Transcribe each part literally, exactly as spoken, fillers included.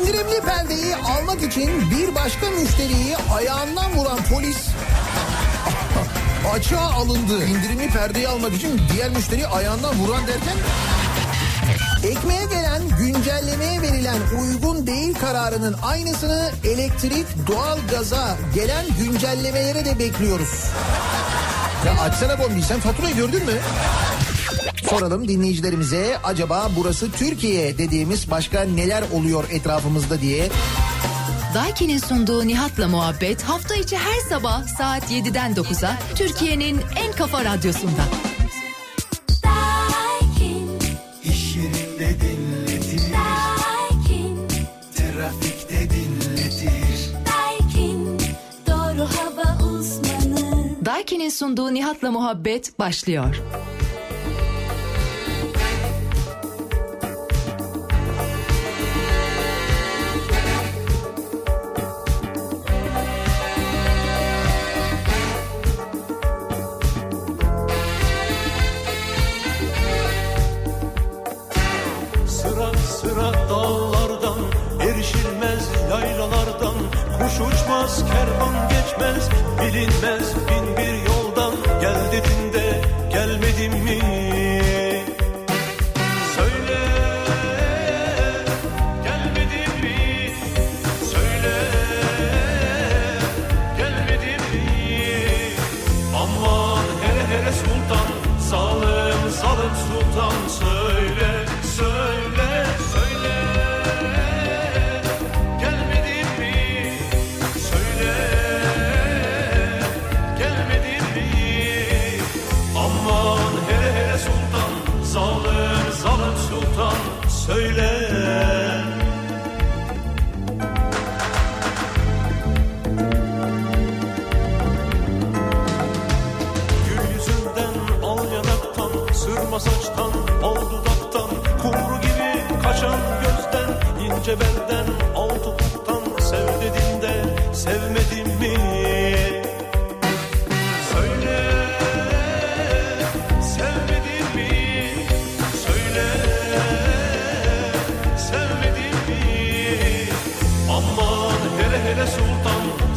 İndirimli perdeyi almak için bir başka müşteriyi ayağından vuran polis açığa alındı. İndirimli perdeyi almak için diğer müşteriyi ayağından vuran derken... Ekmeğe gelen güncellemeye verilen uygun değil kararının aynısını elektrik, doğalgaza gelen güncellemelere de bekliyoruz. Ya açsana bombiyi, sen faturayı gördün mü? Soralım dinleyicilerimize, acaba burası Türkiye dediğimiz başka neler oluyor etrafımızda diye. Daikin'in sunduğu Nihat'la Muhabbet hafta içi her sabah saat yediden dokuza Türkiye'nin en kafa radyosunda. Daikin'in sunduğu Nihat'la Muhabbet başlıyor. Sıra sıra dağlardan, erişilmez yaylalardan, kuş uçmaz, kervan geçmez, bilinmez bin bir yoldan. Gel dedin de gelmedin mi? Söyle, gelmedin mi? Söyle, gelmedin mi? Aman hele hele sultan, zalim zalim sultan, söyle, söyle, söyle. Zalım zalım sultan söyle. Gül yüzünden, al yanaktan, sırma saçtan, al dudaktan, kumru gibi kaçan gözden, ince belden, al topuktan, sev dedin de sevmedin mi?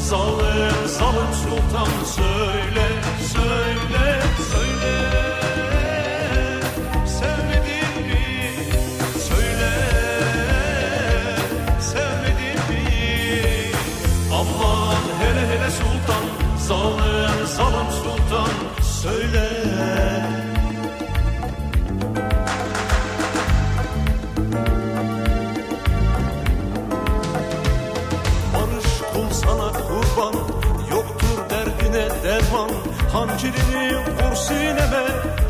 Zalım zalım sultan söyle, söyle, söyle. Sevmedin mi? Söyle, sevmedin mi? Aman hele hele sultan, zalım zalım sultan söyle. Derman, hançerini vur sineme,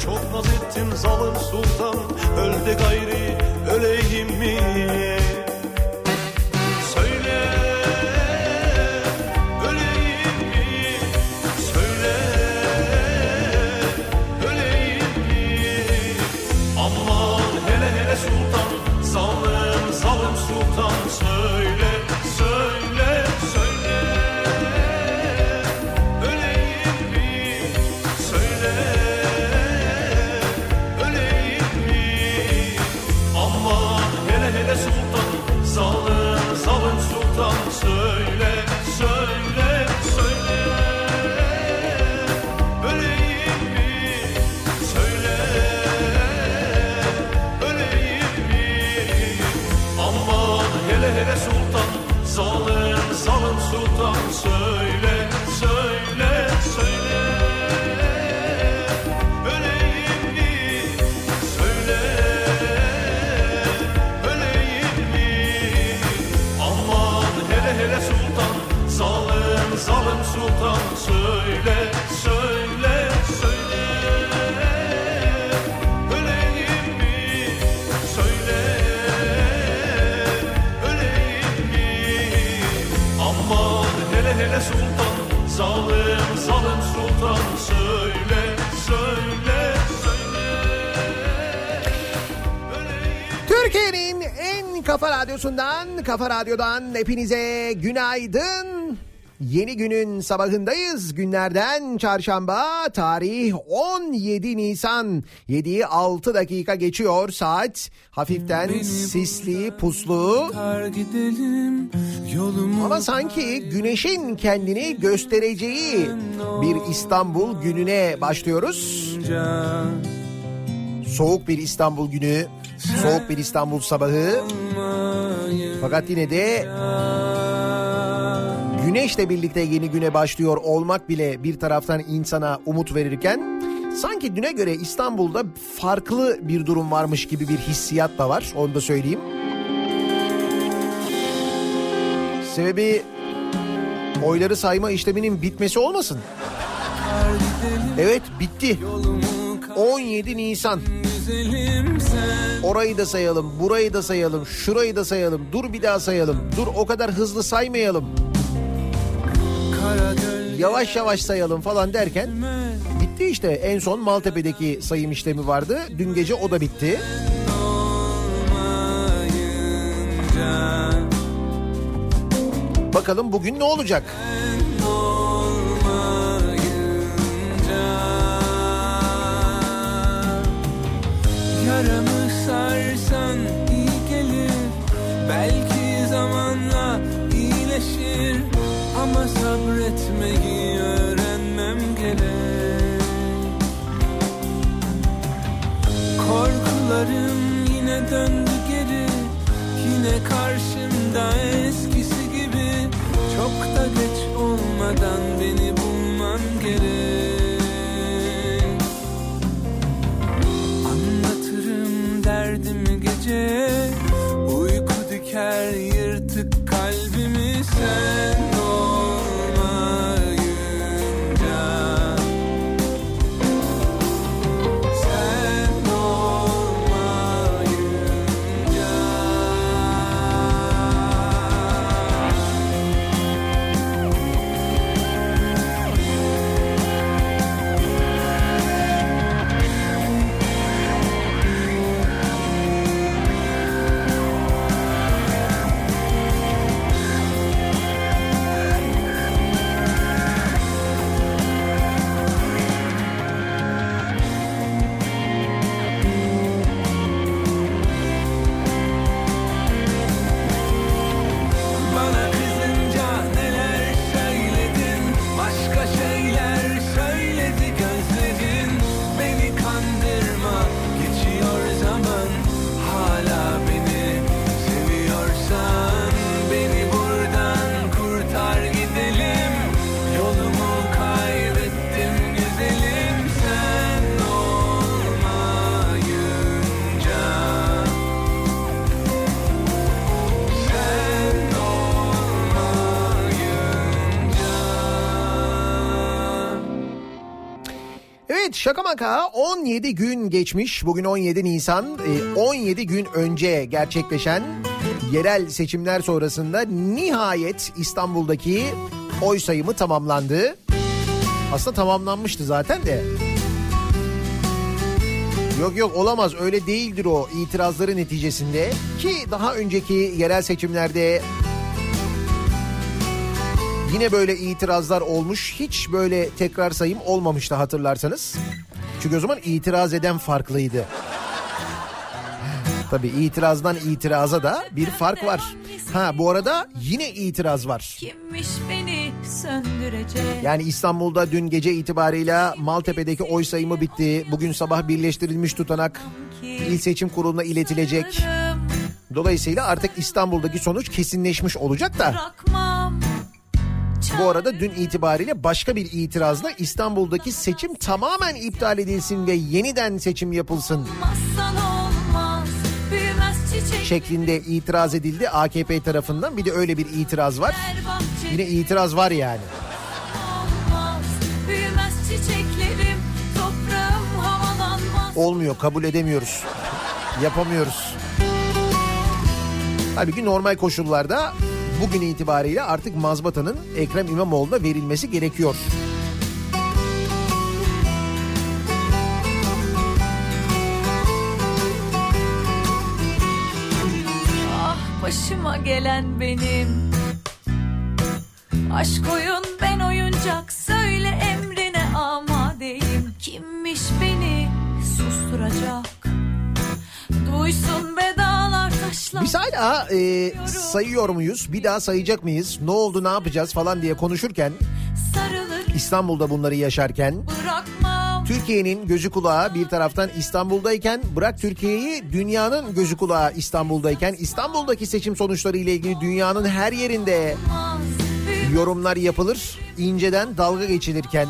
çok naz ettin zalim sultan, öl de gayri öleyim mi? Söyle, öleyim mi? Söyle, öleyim mi? Aman hele hele sultan, zalim zalim sultan söyle, söyle, söyle. Zalım zalım sultan söyle, söyle, söyle. Öleyim mi? Söyle, öleyim mi? Aman hele hele sultan, zalım zalım sultan söyle, söyle, söyle. Zalım sultan söyle, söyle, söyle. Öleyim mi? Söyle, öleyim mi? Aman hele hele sultan, zalım zalım sultan söyle, söyle, söyle. Türkiye'nin en kafa radyosundan, Kafa Radyo'dan hepinize günaydın. Yeni günün sabahındayız. Günlerden çarşamba, tarih on yedi Nisan. yediyi altı dakika geçiyor saat. Hafiften beni sisli, puslu. Gidelim, ama sanki güneşin kendini göstereceği bir İstanbul gününe başlıyoruz. Soğuk bir İstanbul günü, soğuk bir İstanbul sabahı. Fakat yine de güneşle birlikte yeni güne başlıyor olmak bile bir taraftan insana umut verirken, sanki düne göre İstanbul'da farklı bir durum varmış gibi bir hissiyat da var, onu da söyleyeyim. Sebebi oyları sayma işleminin bitmesi olmasın. Evet, bitti. on yedi Nisan. Orayı da sayalım, burayı da sayalım, şurayı da sayalım, dur bir daha sayalım, dur o kadar hızlı saymayalım, yavaş yavaş sayalım falan derken bitti işte. En son Maltepe'deki sayım işlemi vardı. Dün gece o da bitti. Bakalım bugün ne olacak? Yaramı sarsan iyi gelir, belki zamanla iyileşir, ama sabretmeyi öğrenmem gerek. Korkularım yine döndü geri, yine karşımda eskisi gibi, çok da geç olmadan beni bulmam gerek. Derdim gece, uyku diker yırtık kalbimi, sen olmayınca, sen olmayınca. Şaka maka, on yedi gün geçmiş. Bugün on yedi Nisan, on yedi gün önce gerçekleşen yerel seçimler sonrasında nihayet İstanbul'daki oy sayımı tamamlandı. Aslında tamamlanmıştı zaten de. Yok yok, olamaz, öyle değildir o itirazları neticesinde ki daha önceki yerel seçimlerde yine böyle itirazlar olmuş, hiç böyle tekrar sayım olmamıştı hatırlarsanız. Çünkü o zaman itiraz eden farklıydı. Tabii itirazdan itiraza da bir fark var. Ha, bu arada yine itiraz var. Kimmiş beni söndürecek? Yani İstanbul'da dün gece itibarıyla Maltepe'deki oy sayımı bitti. Bugün sabah birleştirilmiş tutanak İl Seçim Kurulu'na iletilecek. Dolayısıyla artık İstanbul'daki sonuç kesinleşmiş olacak da. Bu arada dün itibariyle başka bir itirazla İstanbul'daki seçim tamamen iptal edilsin ve yeniden seçim yapılsın şeklinde itiraz edildi A K P tarafından. Bir de öyle bir itiraz var. Yine itiraz var yani. Olmuyor, kabul edemiyoruz. Yapamıyoruz. Halbuki normal koşullarda bugün itibariyle artık mazbatanın Ekrem İmamoğlu'na verilmesi gerekiyor. Ah, başıma gelen benim. Aşk oyun, ben oyuncak, söyle emrine amadeyim. Kimmiş beni susturacak? Duysun be dağlar taşlar. Biz hala e, sayıyor muyuz? Bir daha sayacak mıyız? Ne oldu, ne yapacağız falan diye konuşurken, sarılır İstanbul'da bunları yaşarken, bırakmam. Türkiye'nin gözü kulağı bir taraftan İstanbul'dayken, bırak Türkiye'yi, dünyanın gözü kulağı İstanbul'dayken, İstanbul'daki seçim sonuçları ile ilgili dünyanın her yerinde yorumlar yapılır, inceden dalga geçilirken,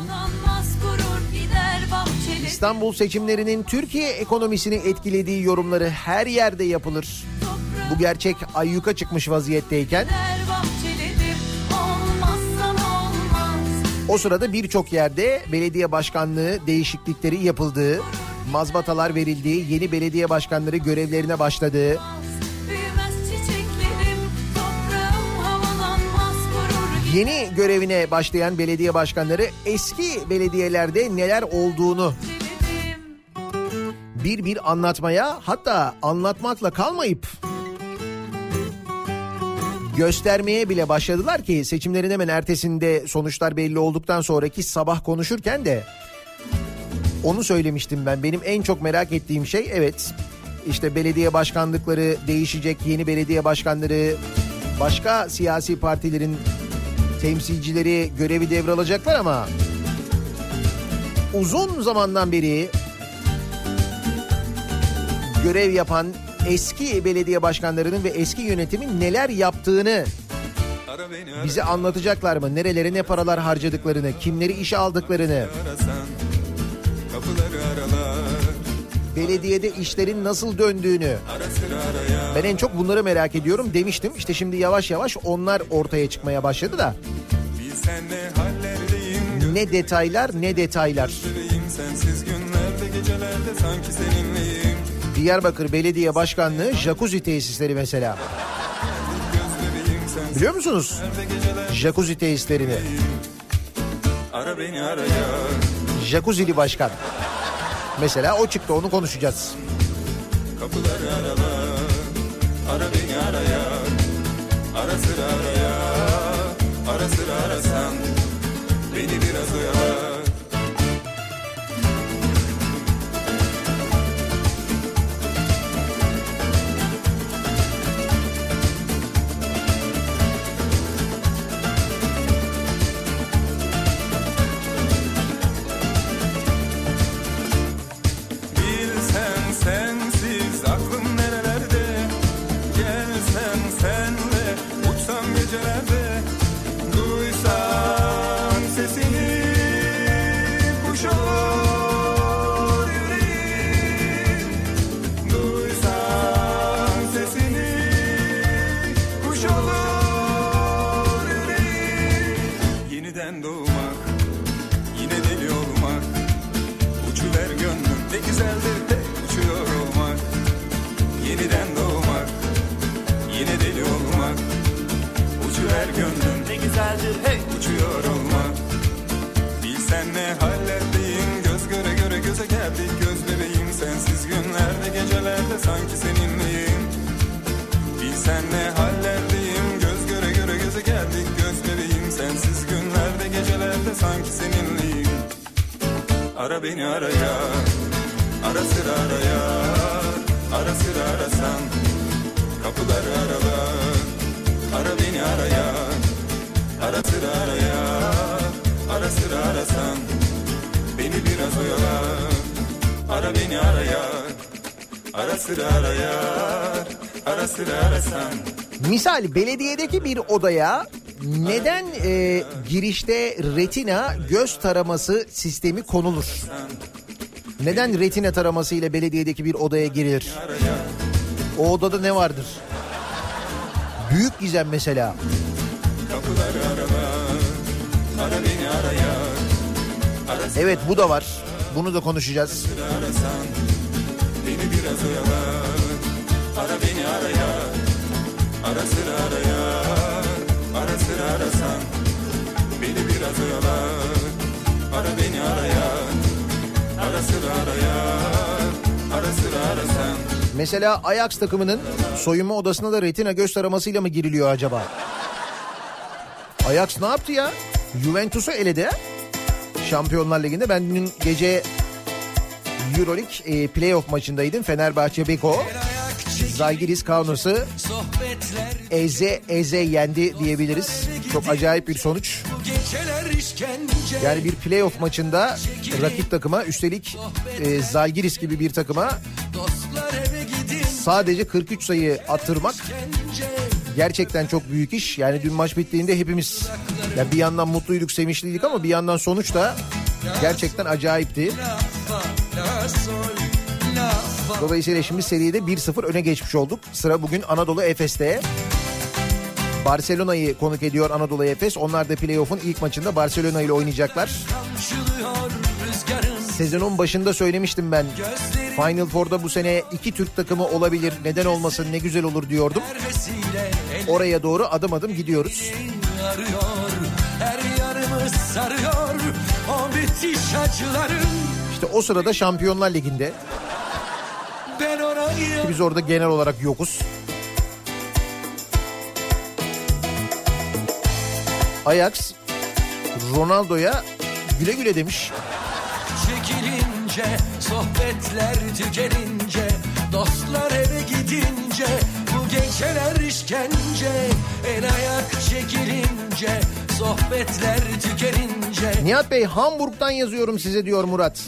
İstanbul seçimlerinin Türkiye ekonomisini etkilediği yorumları her yerde yapılır. Bu gerçek ayyuka çıkmış vaziyetteyken, o sırada birçok yerde belediye başkanlığı değişiklikleri yapıldığı, mazbatalar verildiği, yeni belediye başkanları görevlerine başladığı, yeni görevine başlayan belediye başkanları eski belediyelerde neler olduğunu bir bir anlatmaya, hatta anlatmakla kalmayıp göstermeye bile başladılar ki seçimlerin hemen ertesinde sonuçlar belli olduktan sonraki sabah konuşurken de onu söylemiştim ben. Benim en çok merak ettiğim şey, evet işte belediye başkanlıkları değişecek, yeni belediye başkanları, başka siyasi partilerin temsilcileri görevi devralacaklar ama uzun zamandan beri görev yapan eski belediye başkanlarının ve eski yönetimin neler yaptığını bize anlatacaklar mı? Nerelere ne paralar harcadıklarını, kimleri işe aldıklarını, belediyede işlerin nasıl döndüğünü. Ben en çok bunları merak ediyorum demiştim. İşte şimdi yavaş yavaş onlar ortaya çıkmaya başladı da. Ne detaylar, ne detaylar. Diyarbakır Belediye Başkanlığı jacuzzi tesisleri mesela. Biliyor musunuz jacuzzi tesislerini? Jacuzzili başkan. Mesela o çıktı, onu konuşacağız. Kapıları arala, ara beni araya, ara sıra araya, ara sıra arasan beni biraz uyala. Misal belediyedeki bir odaya neden e, girişte retina göz taraması sistemi konulur? Neden retina taraması ile belediyedeki bir odaya girilir? O odada ne vardır? Büyük gizem mesela. Evet, bu da var. Bunu da konuşacağız. Beni biraz oyala, ara beni araya, ara sıra araya, ara sıra arasan beni biraz oyala, ara beni araya, ara sıra araya, ara sıra arasan. Mesela Ajax takımının soyunma odasına da retina göz taramasıyla mı giriliyor acaba? Ajax ne yaptı ya? Juventus'u eledi ya. Şampiyonlar Ligi'nde. Ben dün gece Euroleague e, playoff maçındaydım. Fenerbahçe Beko Žalgiris Kaunas'ı eze eze yendi diyebiliriz. Çok acayip bir sonuç. Yani bir playoff maçında rakip takıma, üstelik e, Žalgiris gibi bir takıma sadece kırk üç sayı attırmak gerçekten çok büyük iş. Yani dün maç bittiğinde hepimiz ya bir yandan mutluyduk, sevinçliydik ama bir yandan sonuç da gerçekten acayipti. Dolayısıyla şimdi seride bir sıfır öne geçmiş olduk. Sıra bugün Anadolu Efes'te. Barcelona'yı konuk ediyor Anadolu Efes. Onlar da playoff'un ilk maçında Barcelona ile oynayacaklar. Sezonun başında söylemiştim ben. Final Four'da bu sene iki Türk takımı olabilir. Neden olmasın, ne güzel olur diyordum. Oraya doğru adım adım gidiyoruz. İşte o sırada Şampiyonlar Ligi'nde. Ki biz orada genel olarak yokuz. Ajax Ronaldo'ya güle güle demiş. Çekilince, sohbetler tükenince, dostlar eve gidince, bu geceler işkence, el ayak çekilince, sohbetler tükenince. Nihat Bey, Hamburg'dan yazıyorum size diyor Murat.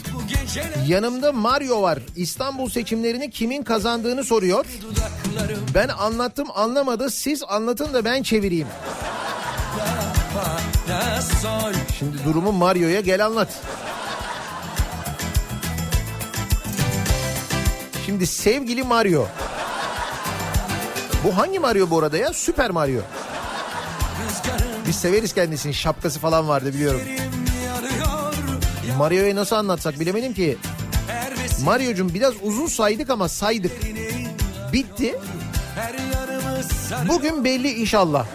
Yanımda Mario var. İstanbul seçimlerini kimin kazandığını soruyor. Ben anlattım, anlamadı. Siz anlatın da ben çevireyim. Şimdi durumu Mario'ya gel anlat. Şimdi sevgili Mario. Bu hangi Mario bu arada ya? Süper Mario. Biz severiz kendisini. Şapkası falan vardı biliyorum. Mario'ya nasıl anlatsak bilemedim ki. Mario'cum biraz uzun saydık ama saydık. Bitti. Bugün belli inşallah.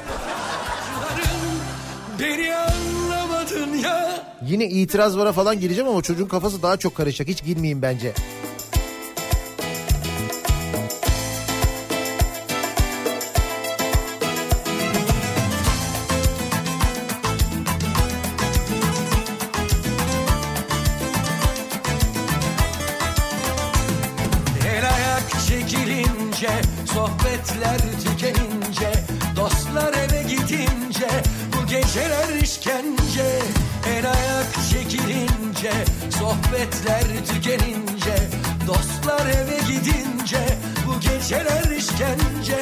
Beni anlamadın ya. Yine itirazlara falan gireceğim ama çocuğun kafası daha çok karışacak. Hiç girmeyeyim bence. El ayak çekilince, sohbetler tükenince, dostlar eve gidince, geceler işkence, el ayak çekilince, sohbetler tükenince, dostlar eve gidince, bu geceler işkence,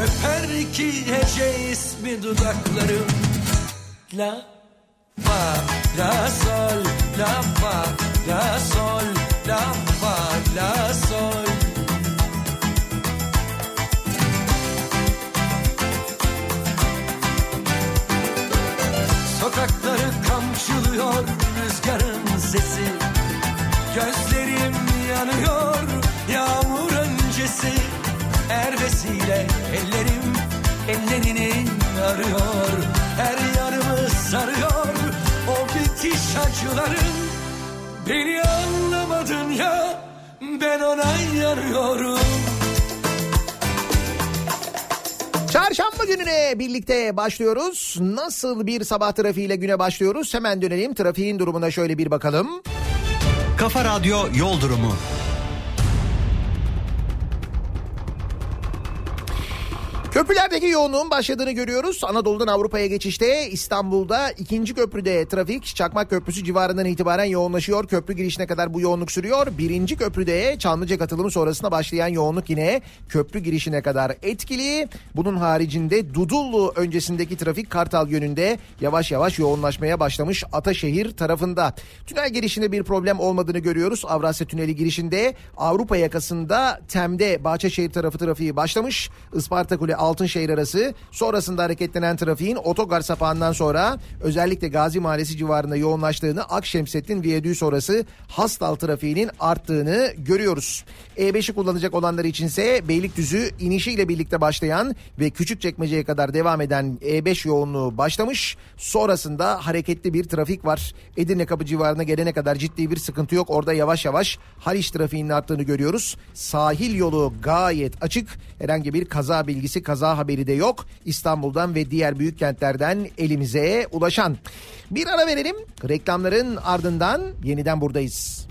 öper iki hece ismi dudaklarım. La fa la sol la fa la sol la fa la sol. Sokakları kamçılıyor rüzgarın sesi, gözlerim yanıyor yağmur öncesi, her vesile ellerim ellerini arıyor, her yanımı sarıyor o bitiş acıların, beni anlamadın ya, ben ona yanıyorum. Çarşamba gününe birlikte başlıyoruz. Nasıl bir sabah trafiğiyle güne başlıyoruz? Hemen dönelim, trafiğin durumuna şöyle bir bakalım. Kafa Radyo yol durumu. Köprülerdeki yoğunluğun başladığını görüyoruz. Anadolu'dan Avrupa'ya geçişte İstanbul'da ikinci köprüde trafik Çakmak Köprüsü civarından itibaren yoğunlaşıyor. Köprü girişine kadar bu yoğunluk sürüyor. Birinci köprüde Çamlıca katılımı sonrasında başlayan yoğunluk yine köprü girişine kadar etkili. Bunun haricinde Dudullu öncesindeki trafik Kartal yönünde yavaş yavaş yoğunlaşmaya başlamış Ataşehir tarafında. Tünel girişinde bir problem olmadığını görüyoruz. Avrasya Tüneli girişinde Avrupa yakasında Tem'de Bahçeşehir tarafı trafiği başlamış. Isparta Kule Altınşehir arası sonrasında hareketlenen trafiğin otogar sapağından sonra özellikle Gazi Mahallesi civarında yoğunlaştığını, Akşemsettin Viyadüğü sonrası Hastal trafiğinin arttığını görüyoruz. E beşi kullanacak olanlar içinse Beylikdüzü inişiyle birlikte başlayan ve Küçükçekmece'ye kadar devam eden E beş yoğunluğu başlamış. Sonrasında hareketli bir trafik var. Edirne Kapı civarına gelene kadar ciddi bir sıkıntı yok. Orada yavaş yavaş Haliç trafiğinin arttığını görüyoruz. Sahil yolu gayet açık. Herhangi bir kaza bilgisi, kaza kaza haberi de yok. İstanbul'dan ve diğer büyük kentlerden elimize ulaşan. Bir ara verelim. Reklamların ardından yeniden buradayız.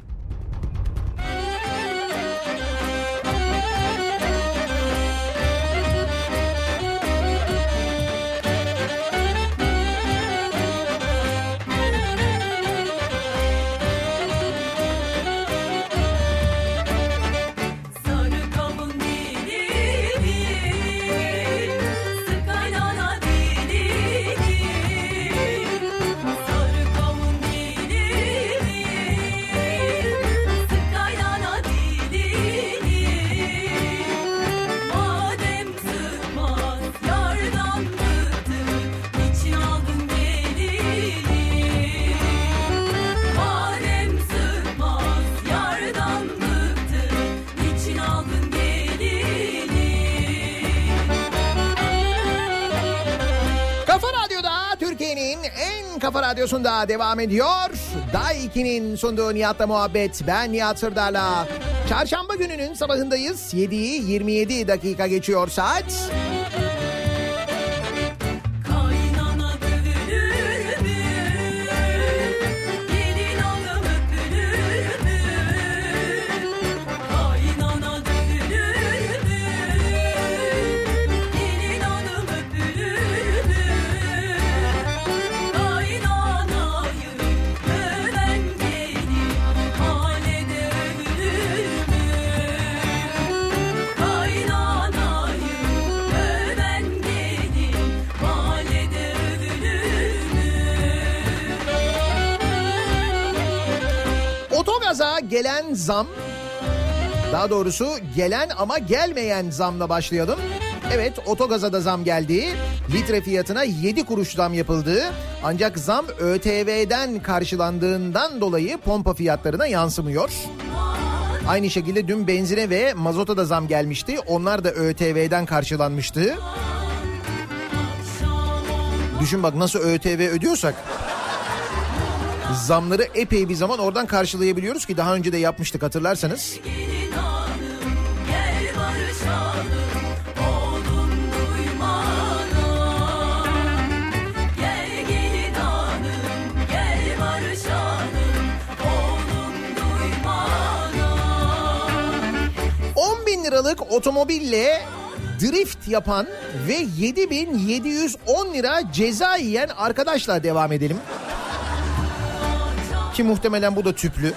Kafa Radyosu'nda devam ediyor. Daikin'in sunduğu Nihat'la Muhabbet. Ben Nihat Sırdar'la. Çarşamba gününün sabahındayız. yediyi yirmi yedi dakika geçiyor saat. Gelen zam, daha doğrusu gelen ama gelmeyen zamla başlayalım. Evet, otogaza da zam geldi. Litre fiyatına yedi kuruş zam yapıldı. Ancak zam ÖTV'den karşılandığından dolayı pompa fiyatlarına yansımıyor. Aynı şekilde dün benzine ve mazota da zam gelmişti. Onlar da ÖTV'den karşılanmıştı. Düşün bak, nasıl ÖTV ödüyorsak zamları epey bir zaman oradan karşılayabiliyoruz ki daha önce de yapmıştık, hatırlarsanız. on bin liralık otomobille drift yapan ve yedi bin yedi yüz on lira ceza yiyen arkadaşla devam edelim. Ki muhtemelen bu da tüplü.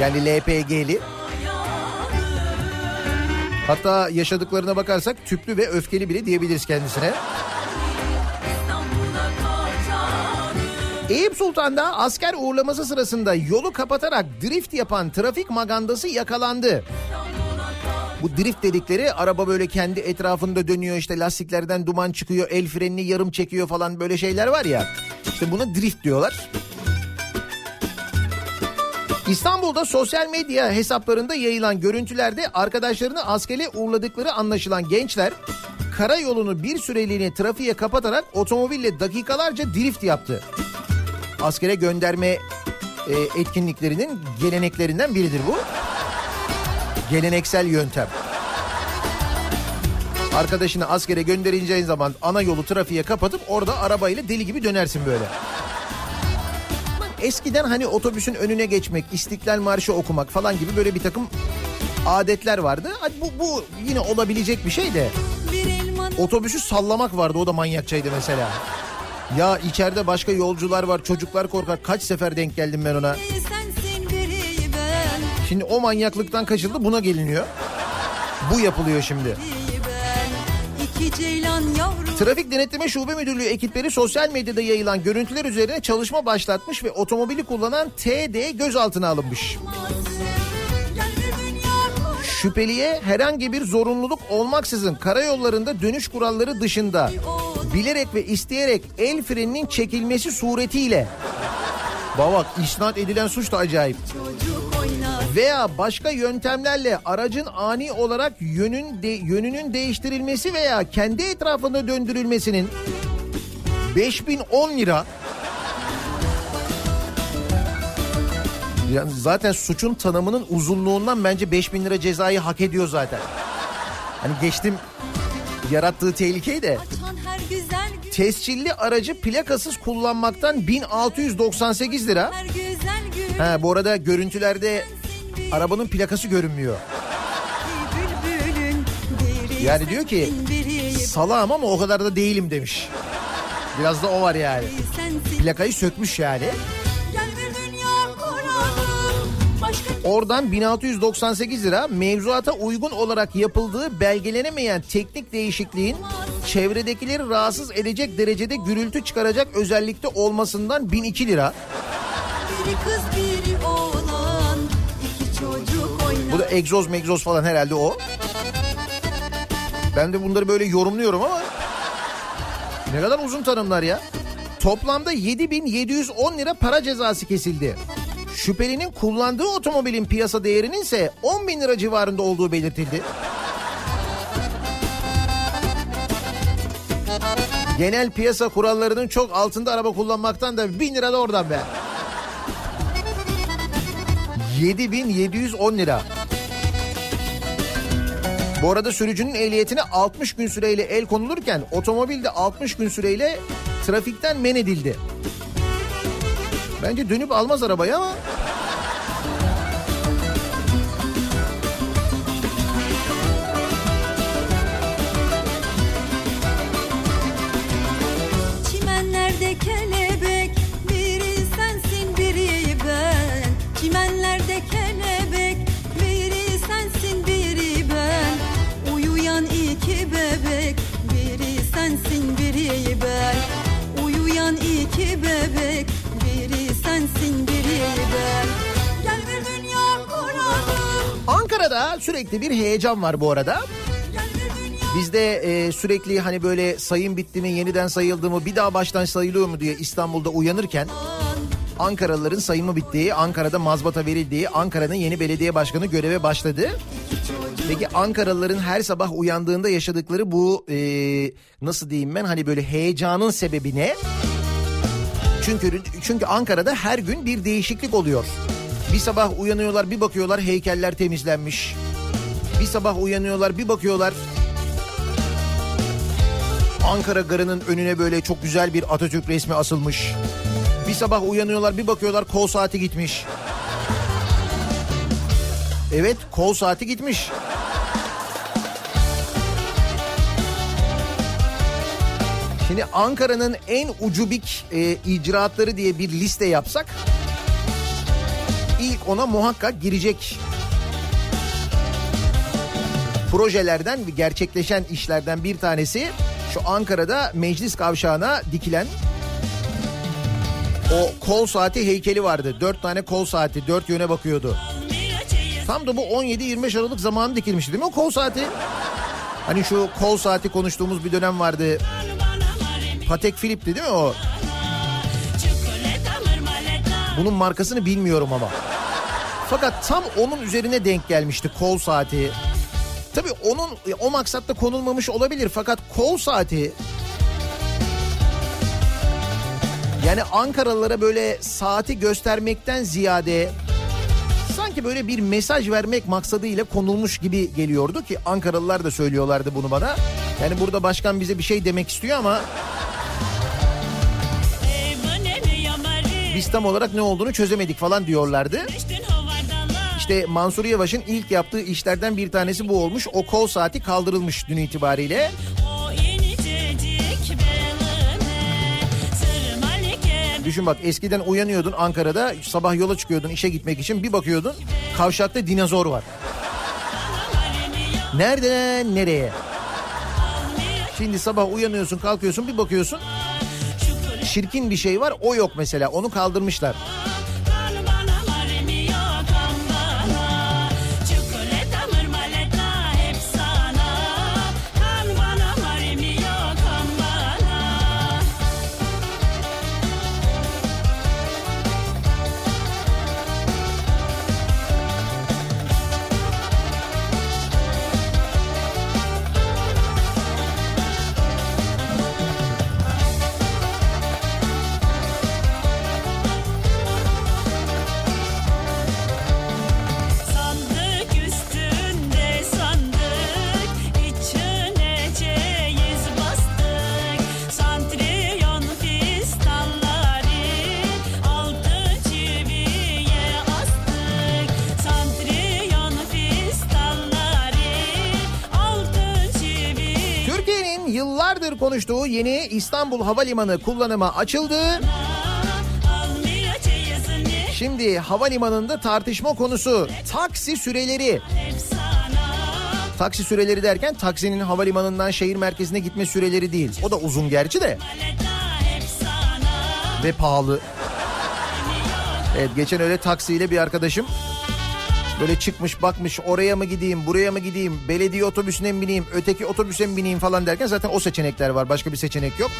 Yani L P G'li. Hatta yaşadıklarına bakarsak tüplü ve öfkeli bile diyebiliriz kendisine. Eyüp Sultan'da asker uğurlaması sırasında yolu kapatarak drift yapan trafik magandası yakalandı. Bu drift dedikleri, araba böyle kendi etrafında dönüyor, işte lastiklerden duman çıkıyor, el frenini yarım çekiyor falan, böyle şeyler var ya. İşte buna drift diyorlar. İstanbul'da sosyal medya hesaplarında yayılan görüntülerde arkadaşlarını askere uğurladıkları anlaşılan gençler karayolunu bir süreliğine trafiğe kapatarak otomobille dakikalarca drift yaptı. Askere gönderme e, etkinliklerinin geleneklerinden biridir bu. Geleneksel yöntem. Arkadaşını askere göndereceğin zaman ana yolu trafiğe kapatıp orada arabayla deli gibi dönersin böyle. Eskiden hani otobüsün önüne geçmek, İstiklal Marşı okumak falan gibi böyle bir takım adetler vardı. Bu, bu yine olabilecek bir şey de. Otobüsü sallamak vardı, o da manyakçaydı mesela. Ya içeride başka yolcular var, çocuklar korkar. Kaç sefer denk geldim ben ona. Şimdi o manyaklıktan kaçıldı, buna geliniyor. Bu yapılıyor şimdi. Trafik Denetleme Şube Müdürlüğü ekipleri sosyal medyada yayılan görüntüler üzerine çalışma başlatmış ve otomobili kullanan T D gözaltına alınmış. Şüpheliye herhangi bir zorunluluk olmaksızın karayollarında dönüş kuralları dışında bilerek ve isteyerek el freninin çekilmesi suretiyle, bak isnat edilen suç da acayip, veya başka yöntemlerle aracın ani olarak yönün de, yönünün değiştirilmesi veya kendi etrafında döndürülmesinin beş bin on lira. Yani zaten suçun tanımının uzunluğundan bence beş bin lira cezayı hak ediyor zaten. Hani geçtim yarattığı tehlikeyi de tescilli aracı plakasız kullanmaktan bin altı yüz doksan sekiz lira. Ha, bu arada görüntülerde arabanın plakası görünmüyor. Yani diyor ki salağım ama o kadar da değilim demiş. Biraz da o var yani. Plakayı sökmüş yani. Oradan bin altı yüz doksan sekiz lira mevzuata uygun olarak yapıldığı belgelenemeyen teknik değişikliğin çevredekileri rahatsız edecek derecede gürültü çıkaracak özellikte olmasından bin iki lira. Biri kız, biri oğlan, iki çocuk oynar. Bu da egzoz megzoz falan herhalde o. Ben de bunları böyle yorumluyorum ama ne kadar uzun tanımlar ya. Toplamda yedi bin yedi yüz on lira para cezası kesildi. Şüphelinin kullandığı otomobilin piyasa değerinin ise on bin lira civarında olduğu belirtildi. Genel piyasa kurallarının çok altında araba kullanmaktan da bin lira da oradan be. yedi bin yedi yüz on lira. Bu arada sürücünün ehliyetine altmış gün süreyle el konulurken otomobil de altmış gün süreyle trafikten men edildi. Bence dönüp almaz arabayı ama. Çimenlerde kelebek, biri sensin biri ben. Çimenlerde kelebek, biri sensin biri ben. Uyuyan iki bebek, biri sensin biri ben. Uyuyan iki bebek, biri sensin biri ben. Gel bir dünya kuralım. Ankara'da sürekli bir heyecan var bu arada. Bizde e, sürekli hani böyle sayım bitti mi, yeniden sayıldı mı, bir daha baştan sayılıyor mu diye İstanbul'da uyanırken Ankaralıların sayımı bittiği, Ankara'da mazbata verildiği, Ankara'nın yeni belediye başkanı göreve başladı. Peki Ankaralıların her sabah uyandığında yaşadıkları bu e, nasıl diyeyim ben hani böyle heyecanın sebebi ne? Çünkü, çünkü Ankara'da her gün bir değişiklik oluyor. Bir sabah uyanıyorlar, bir bakıyorlar heykeller temizlenmiş. Bir sabah uyanıyorlar, bir bakıyorlar Ankara Garı'nın önüne böyle çok güzel bir Atatürk resmi asılmış. Bir sabah uyanıyorlar, bir bakıyorlar kol saati gitmiş. Evet, kol saati gitmiş. Şimdi Ankara'nın en ucubik e, icraatları diye bir liste yapsak ilk ona muhakkak girecek projelerden ve gerçekleşen işlerden bir tanesi şu Ankara'da Meclis Kavşağı'na dikilen o kol saati heykeli vardı. Dört tane kol saati dört yöne bakıyordu. Tam da bu on yedi yirmi beş Aralık zamanı dikilmişti değil mi o kol saati? Hani şu kol saati konuştuğumuz bir dönem vardı. Patek Philippe'ti değil mi o? Bunun markasını bilmiyorum ama. Fakat tam onun üzerine denk gelmişti kol saati. Tabii onun o maksatta konulmamış olabilir fakat kol saati... Yani Ankaralılara böyle saati göstermekten ziyade sanki böyle bir mesaj vermek maksadıyla konulmuş gibi geliyordu ki Ankaralılar da söylüyorlardı bunu bana. Yani burada başkan bize bir şey demek istiyor ama biz tam olarak ne olduğunu çözemedik falan diyorlardı. İşte Mansur Yavaş'ın ilk yaptığı işlerden bir tanesi bu olmuş. O kol saati kaldırılmış dün itibariyle. Düşün bak eskiden uyanıyordun Ankara'da sabah yola çıkıyordun işe gitmek için bir bakıyordun kavşakta dinozor var. Nereden nereye? Şimdi sabah uyanıyorsun kalkıyorsun bir bakıyorsun şirkin bir şey var o yok mesela onu kaldırmışlar. aylardır konuştuğu yeni İstanbul Havalimanı kullanıma açıldı. Şimdi havalimanında tartışma konusu taksi süreleri. Taksi süreleri derken taksinin havalimanından şehir merkezine gitme süreleri değil. O da uzun gerçi de. Ve pahalı. Evet, geçen öyle taksiyle bir arkadaşım böyle çıkmış bakmış, oraya mı gideyim, buraya mı gideyim, belediye otobüsüne mi bineyim, öteki otobüse mi bineyim falan derken zaten o seçenekler var, başka bir seçenek yok.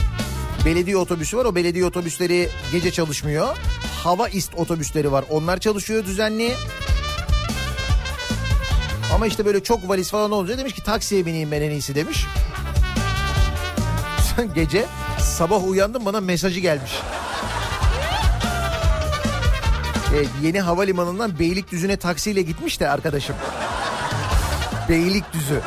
Belediye otobüsü var, o belediye otobüsleri gece çalışmıyor. Havaist otobüsleri var, onlar çalışıyor düzenli. Ama işte böyle çok valiz falan olunca demiş ki taksiye bineyim ben en iyisi demiş. Gece sabah uyandım, bana mesajı gelmiş. Evet, yeni havalimanından Beylikdüzü'ne taksiyle gitmiş de arkadaşım. Beylikdüzü.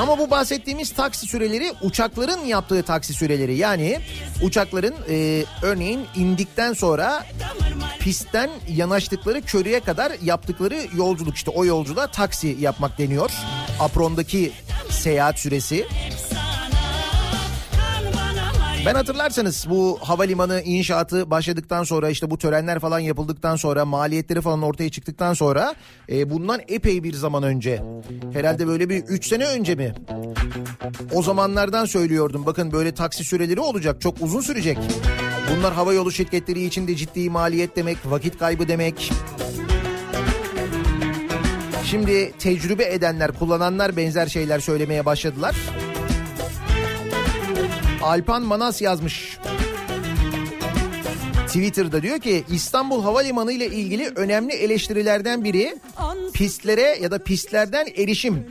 Ama bu bahsettiğimiz taksi süreleri uçakların yaptığı taksi süreleri. Yani uçakların e, örneğin indikten sonra pistten yanaştıkları körüye kadar yaptıkları yolculuk, işte o yolculuğa taksi yapmak deniyor. Aprondaki seyahat süresi. Ben hatırlarsanız bu havalimanı inşaatı başladıktan sonra, işte bu törenler falan yapıldıktan sonra, maliyetleri falan ortaya çıktıktan sonra e, bundan epey bir zaman önce, herhalde böyle bir üç sene önce mi? O zamanlardan söylüyordum, bakın böyle taksi süreleri olacak, çok uzun sürecek. Bunlar havayolu şirketleri için de ciddi maliyet demek, vakit kaybı demek. Şimdi tecrübe edenler, kullananlar benzer şeyler söylemeye başladılar. Alpan Manas yazmış Twitter'da, diyor ki İstanbul Havalimanı ile ilgili önemli eleştirilerden biri pistlere ya da pistlerden erişim.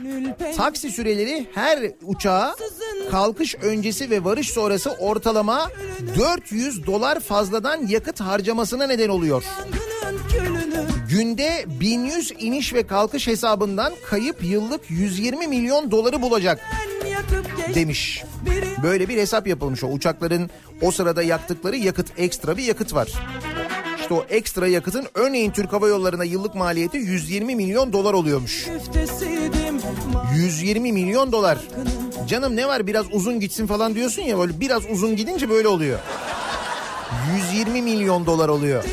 Taksi süreleri her uçağa kalkış öncesi ve varış sonrası ortalama dört yüz dolar fazladan yakıt harcamasına neden oluyor. Günde bin yüz iniş ve kalkış hesabından kayıp yıllık yüz yirmi milyon doları bulacak demiş. Böyle bir hesap yapılmış. O uçakların o sırada yaktıkları yakıt, ekstra bir yakıt var. İşte o ekstra yakıtın örneğin Türk Hava Yolları'na yıllık maliyeti yüz yirmi milyon dolar oluyormuş. yüz yirmi milyon dolar. Canım ne var, biraz uzun gitsin falan diyorsun ya, böyle biraz uzun gidince böyle oluyor. yüz yirmi milyon dolar oluyor.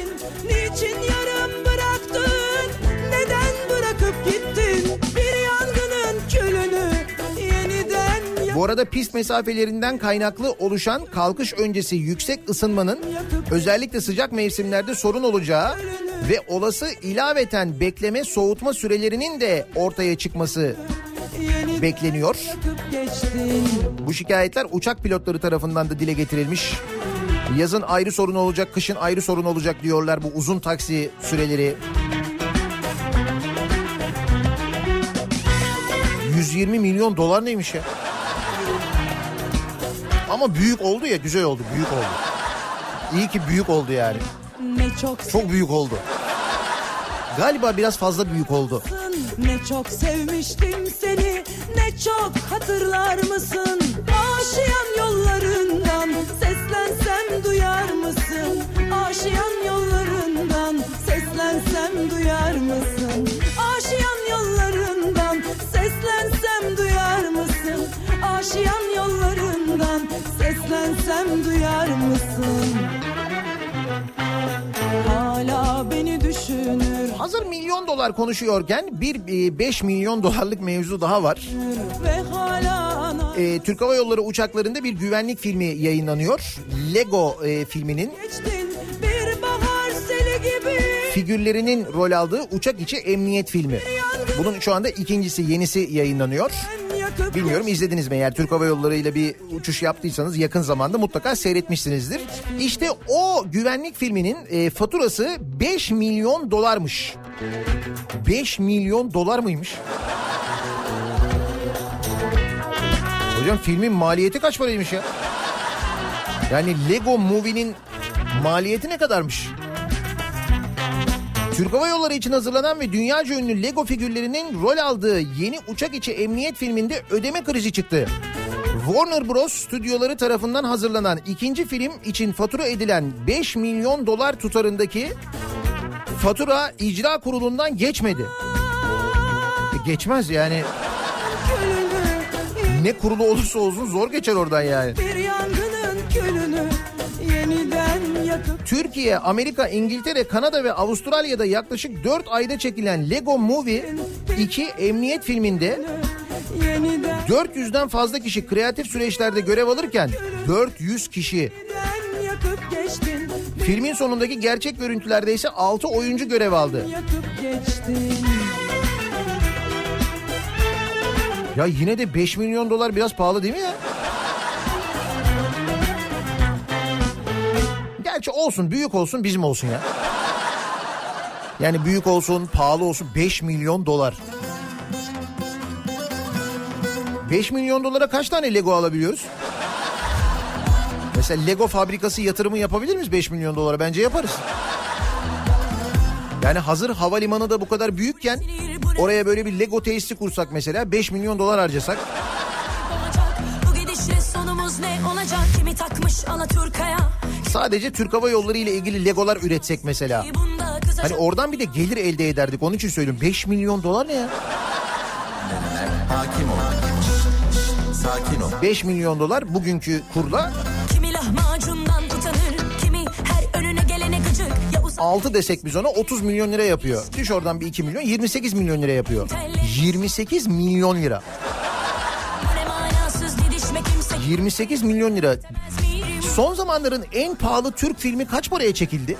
Bu arada pist mesafelerinden kaynaklı oluşan kalkış öncesi yüksek ısınmanın özellikle sıcak mevsimlerde sorun olacağı ve olası ilaveten bekleme soğutma sürelerinin de ortaya çıkması bekleniyor. Bu şikayetler uçak pilotları tarafından da dile getirilmiş. Yazın ayrı sorun olacak, kışın ayrı sorun olacak diyorlar bu uzun taksi süreleri. yüz yirmi milyon dolar neymiş ya? Ama büyük oldu ya, güzel oldu, büyük oldu. İyi ki büyük oldu yani. Ne çok, çok büyük oldu. Galiba biraz fazla büyük oldu. Ne çok sevmiştim seni, ne çok hatırlar mısın? Aşıyan yollarından seslensem duyar mısın? Aşıyan yollarından seslensem duyar mısın? Aşıyan yollarından seslensem duyar mısın? Aşıyan yollarından seslensem duyar mısın? Hala beni düşünür. Hazır milyon dolar konuşuyorken bir beş milyon dolarlık mevzu daha var. Ee, Türk Hava Yolları uçaklarında bir güvenlik filmi yayınlanıyor. Lego e, filminin figürlerinin rol aldığı uçak içi emniyet filmi. Bunun şu anda ikincisi, yenisi yayınlanıyor. Bilmiyorum izlediniz mi? Eğer Türk Hava Yolları ile bir uçuş yaptıysanız yakın zamanda mutlaka seyretmişsinizdir. İşte o güvenlik filminin e, faturası beş milyon dolarmış. beş milyon dolar mıymış? Hocam filmin maliyeti kaç paraymış ya? Yani Lego Movie'nin maliyeti ne kadarmış? Türk Hava Yolları için hazırlanan ve dünyaca ünlü Lego figürlerinin rol aldığı yeni uçak içi emniyet filminde ödeme krizi çıktı. Warner Bros stüdyoları tarafından hazırlanan ikinci film için fatura edilen beş milyon dolar tutarındaki fatura icra kurulundan geçmedi. geçmez yani. Ne kurulu olursa olsun zor geçer oradan yani. Bir yangının külünü yeniden yakıp... Türkiye, Amerika, İngiltere, Kanada ve Avustralya'da yaklaşık dört ayda çekilen Lego Movie iki emniyet filminde dört yüzden fazla kişi kreatif süreçlerde görev alırken dört yüz kişi. Filmin sonundaki gerçek görüntülerde ise altı oyuncu görev aldı. Ya yine de beş milyon dolar biraz pahalı değil mi ya? Gerçi olsun, büyük olsun, bizim olsun ya. Yani büyük olsun, pahalı olsun, beş milyon dolar. beş milyon dolara kaç tane Lego alabiliyoruz? Mesela Lego fabrikası yatırımı yapabilir miyiz beş milyon dolara? Bence yaparız. Yani hazır havalimanı da bu kadar büyükken oraya böyle bir Lego tesisi kursak mesela, beş milyon dolar harcasak. Sadece Türk Hava Yolları ile ilgili Legolar üretsek mesela. Hani oradan bir de gelir elde ederdik, onun için söylüyorum. beş milyon dolar ne ya? Hakim ol. Sakin ol. beş milyon dolar bugünkü kurla. Kimi lahmacundan utanır, kimi her önüne gelene gıcık. altı desek biz ona otuz milyon lira yapıyor. Düş oradan bir iki milyon, yirmi sekiz milyon lira yapıyor. yirmi sekiz milyon lira. yirmi sekiz milyon lira. Son zamanların en pahalı Türk filmi kaç paraya çekildi?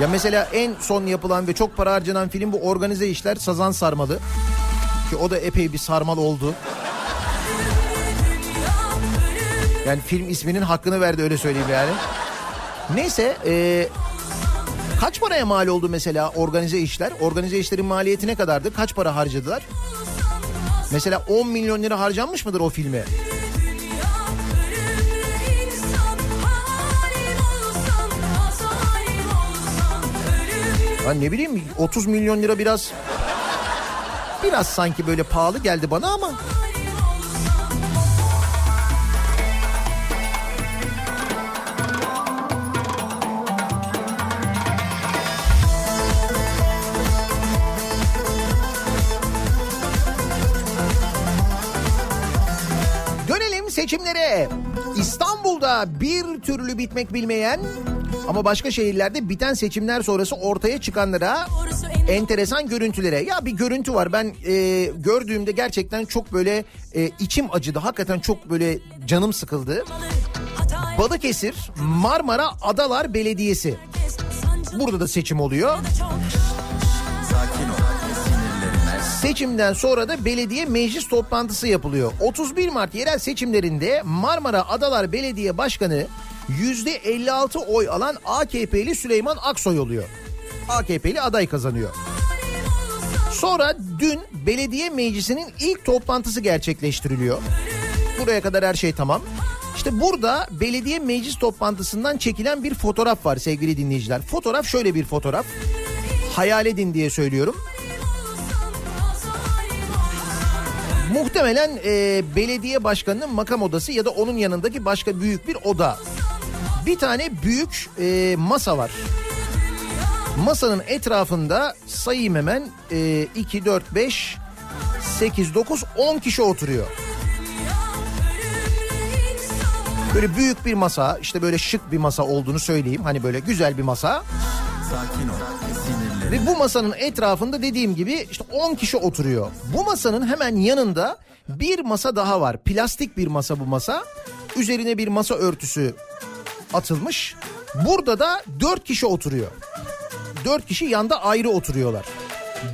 Ya mesela en son yapılan ve çok para harcanan film bu organize işler Sazan Sarmalı. Ki o da epey bir sarmal oldu. Yani film isminin hakkını verdi, öyle söyleyeyim yani. Neyse ee, kaç paraya mal oldu mesela organize işler? Organize işlerin maliyeti ne kadardı? Kaç para harcadılar? Mesela on milyon lira harcanmış mıdır o filme? Ben ne bileyim, otuz milyon lira biraz biraz sanki böyle pahalı geldi bana ama. Seçimlere. İstanbul'da bir türlü bitmek bilmeyen ama başka şehirlerde biten seçimler sonrası ortaya çıkanlara, enteresan görüntülere. Ya bir görüntü var, ben e, gördüğümde gerçekten çok böyle e, içim acıdı, hakikaten çok böyle canım sıkıldı. Balıkesir, Marmara Adalar Belediyesi, burada da seçim oluyor. Seçimden sonra da belediye meclis toplantısı yapılıyor. otuz bir Mart yerel seçimlerinde Marmara Adalar Belediye Başkanı yüzde elli altı oy alan A K P'li Süleyman Aksoy oluyor. A K P'li aday kazanıyor. Sonra dün belediye meclisinin ilk toplantısı gerçekleştiriliyor. Buraya kadar her şey tamam. İşte burada belediye meclis toplantısından çekilen bir fotoğraf var sevgili dinleyiciler. Fotoğraf şöyle bir fotoğraf. Hayal edin diye söylüyorum. Muhtemelen e, belediye başkanının makam odası ya da onun yanındaki başka büyük bir oda. Bir tane büyük e, masa var. Masanın etrafında sayayım hemen e, iki, dört, beş, sekiz, dokuz, on kişi oturuyor. Böyle büyük bir masa, işte böyle şık bir masa olduğunu söyleyeyim. Hani böyle güzel bir masa. Sakin ol. Ve bu masanın etrafında dediğim gibi işte on kişi oturuyor. Bu masanın hemen yanında bir masa daha var. Plastik bir masa bu masa. Üzerine bir masa örtüsü atılmış. Burada da dört kişi oturuyor. Dört kişi yanda ayrı oturuyorlar.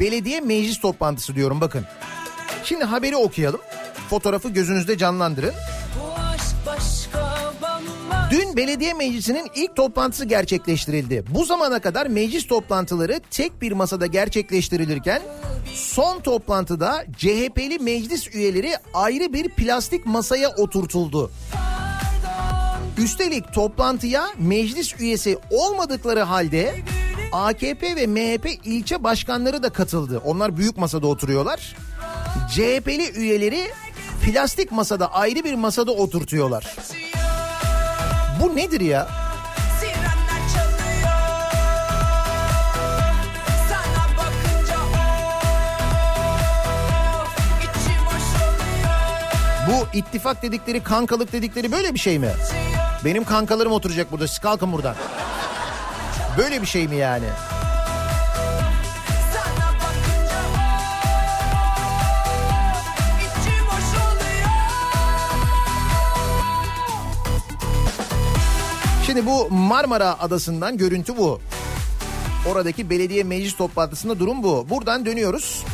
Belediye meclis toplantısı diyorum, bakın. Şimdi haberi okuyalım. Fotoğrafı gözünüzde canlandırın. Dün belediye meclisinin ilk toplantısı gerçekleştirildi. Bu zamana kadar meclis toplantıları tek bir masada gerçekleştirilirken son toplantıda C H P'li meclis üyeleri ayrı bir plastik masaya oturtuldu. Üstelik toplantıya meclis üyesi olmadıkları halde A K P ve M H P ilçe başkanları da katıldı. Onlar büyük masada oturuyorlar. C H P'li üyeleri plastik masada, ayrı bir masada oturtuyorlar. Bu nedir ya? Çalıyor, Bu ittifak dedikleri, kankalık dedikleri böyle bir şey mi? Benim kankalarım oturacak burada, siz kalkın buradan. Böyle bir şey mi yani? Şimdi bu Marmara Adası'ndan görüntü bu. Oradaki belediye meclis toplantısında durum bu. Buradan dönüyoruz.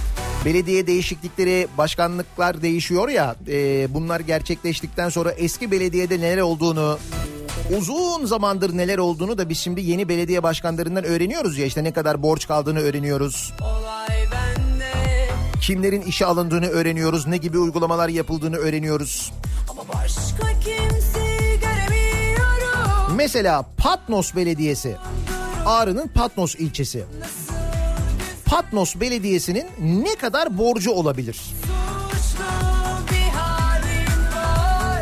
Belediye değişiklikleri, başkanlıklar değişiyor ya. E, bunlar gerçekleştikten sonra eski belediyede neler olduğunu, uzun zamandır neler olduğunu da biz şimdi yeni belediye başkanlarından öğreniyoruz ya. İşte ne kadar borç kaldığını öğreniyoruz. Kimlerin işe alındığını öğreniyoruz. Ne gibi uygulamalar yapıldığını öğreniyoruz. Ama başka kimseyi göremiyorum. Mesela Patnos Belediyesi. Ağrı'nın Patnos ilçesi. Patnos Belediyesi'nin ne kadar borcu olabilir?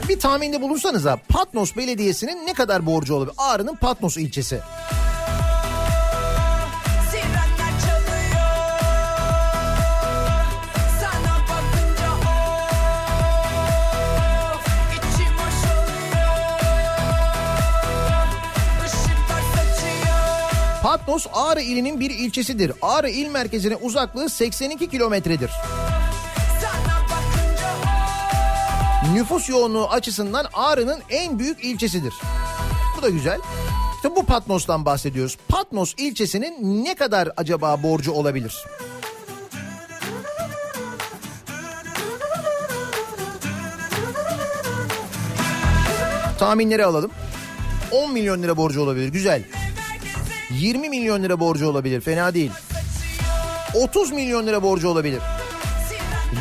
Bir, bir tahminde bulunsanıza, Patnos Belediyesi'nin ne kadar borcu olabilir? Ağrı'nın Patnos ilçesi. Patnos, Ağrı ilinin bir ilçesidir. Ağrı il merkezine uzaklığı seksen iki kilometredir. Nüfus yoğunluğu açısından Ağrı'nın en büyük ilçesidir. Bu da güzel. İşte bu Patnos'tan bahsediyoruz. Patnos ilçesinin ne kadar acaba borcu olabilir? Tahminleri alalım. on milyon lira borcu olabilir. Güzel. yirmi milyon lira borcu olabilir. Fena değil. otuz milyon lira borcu olabilir.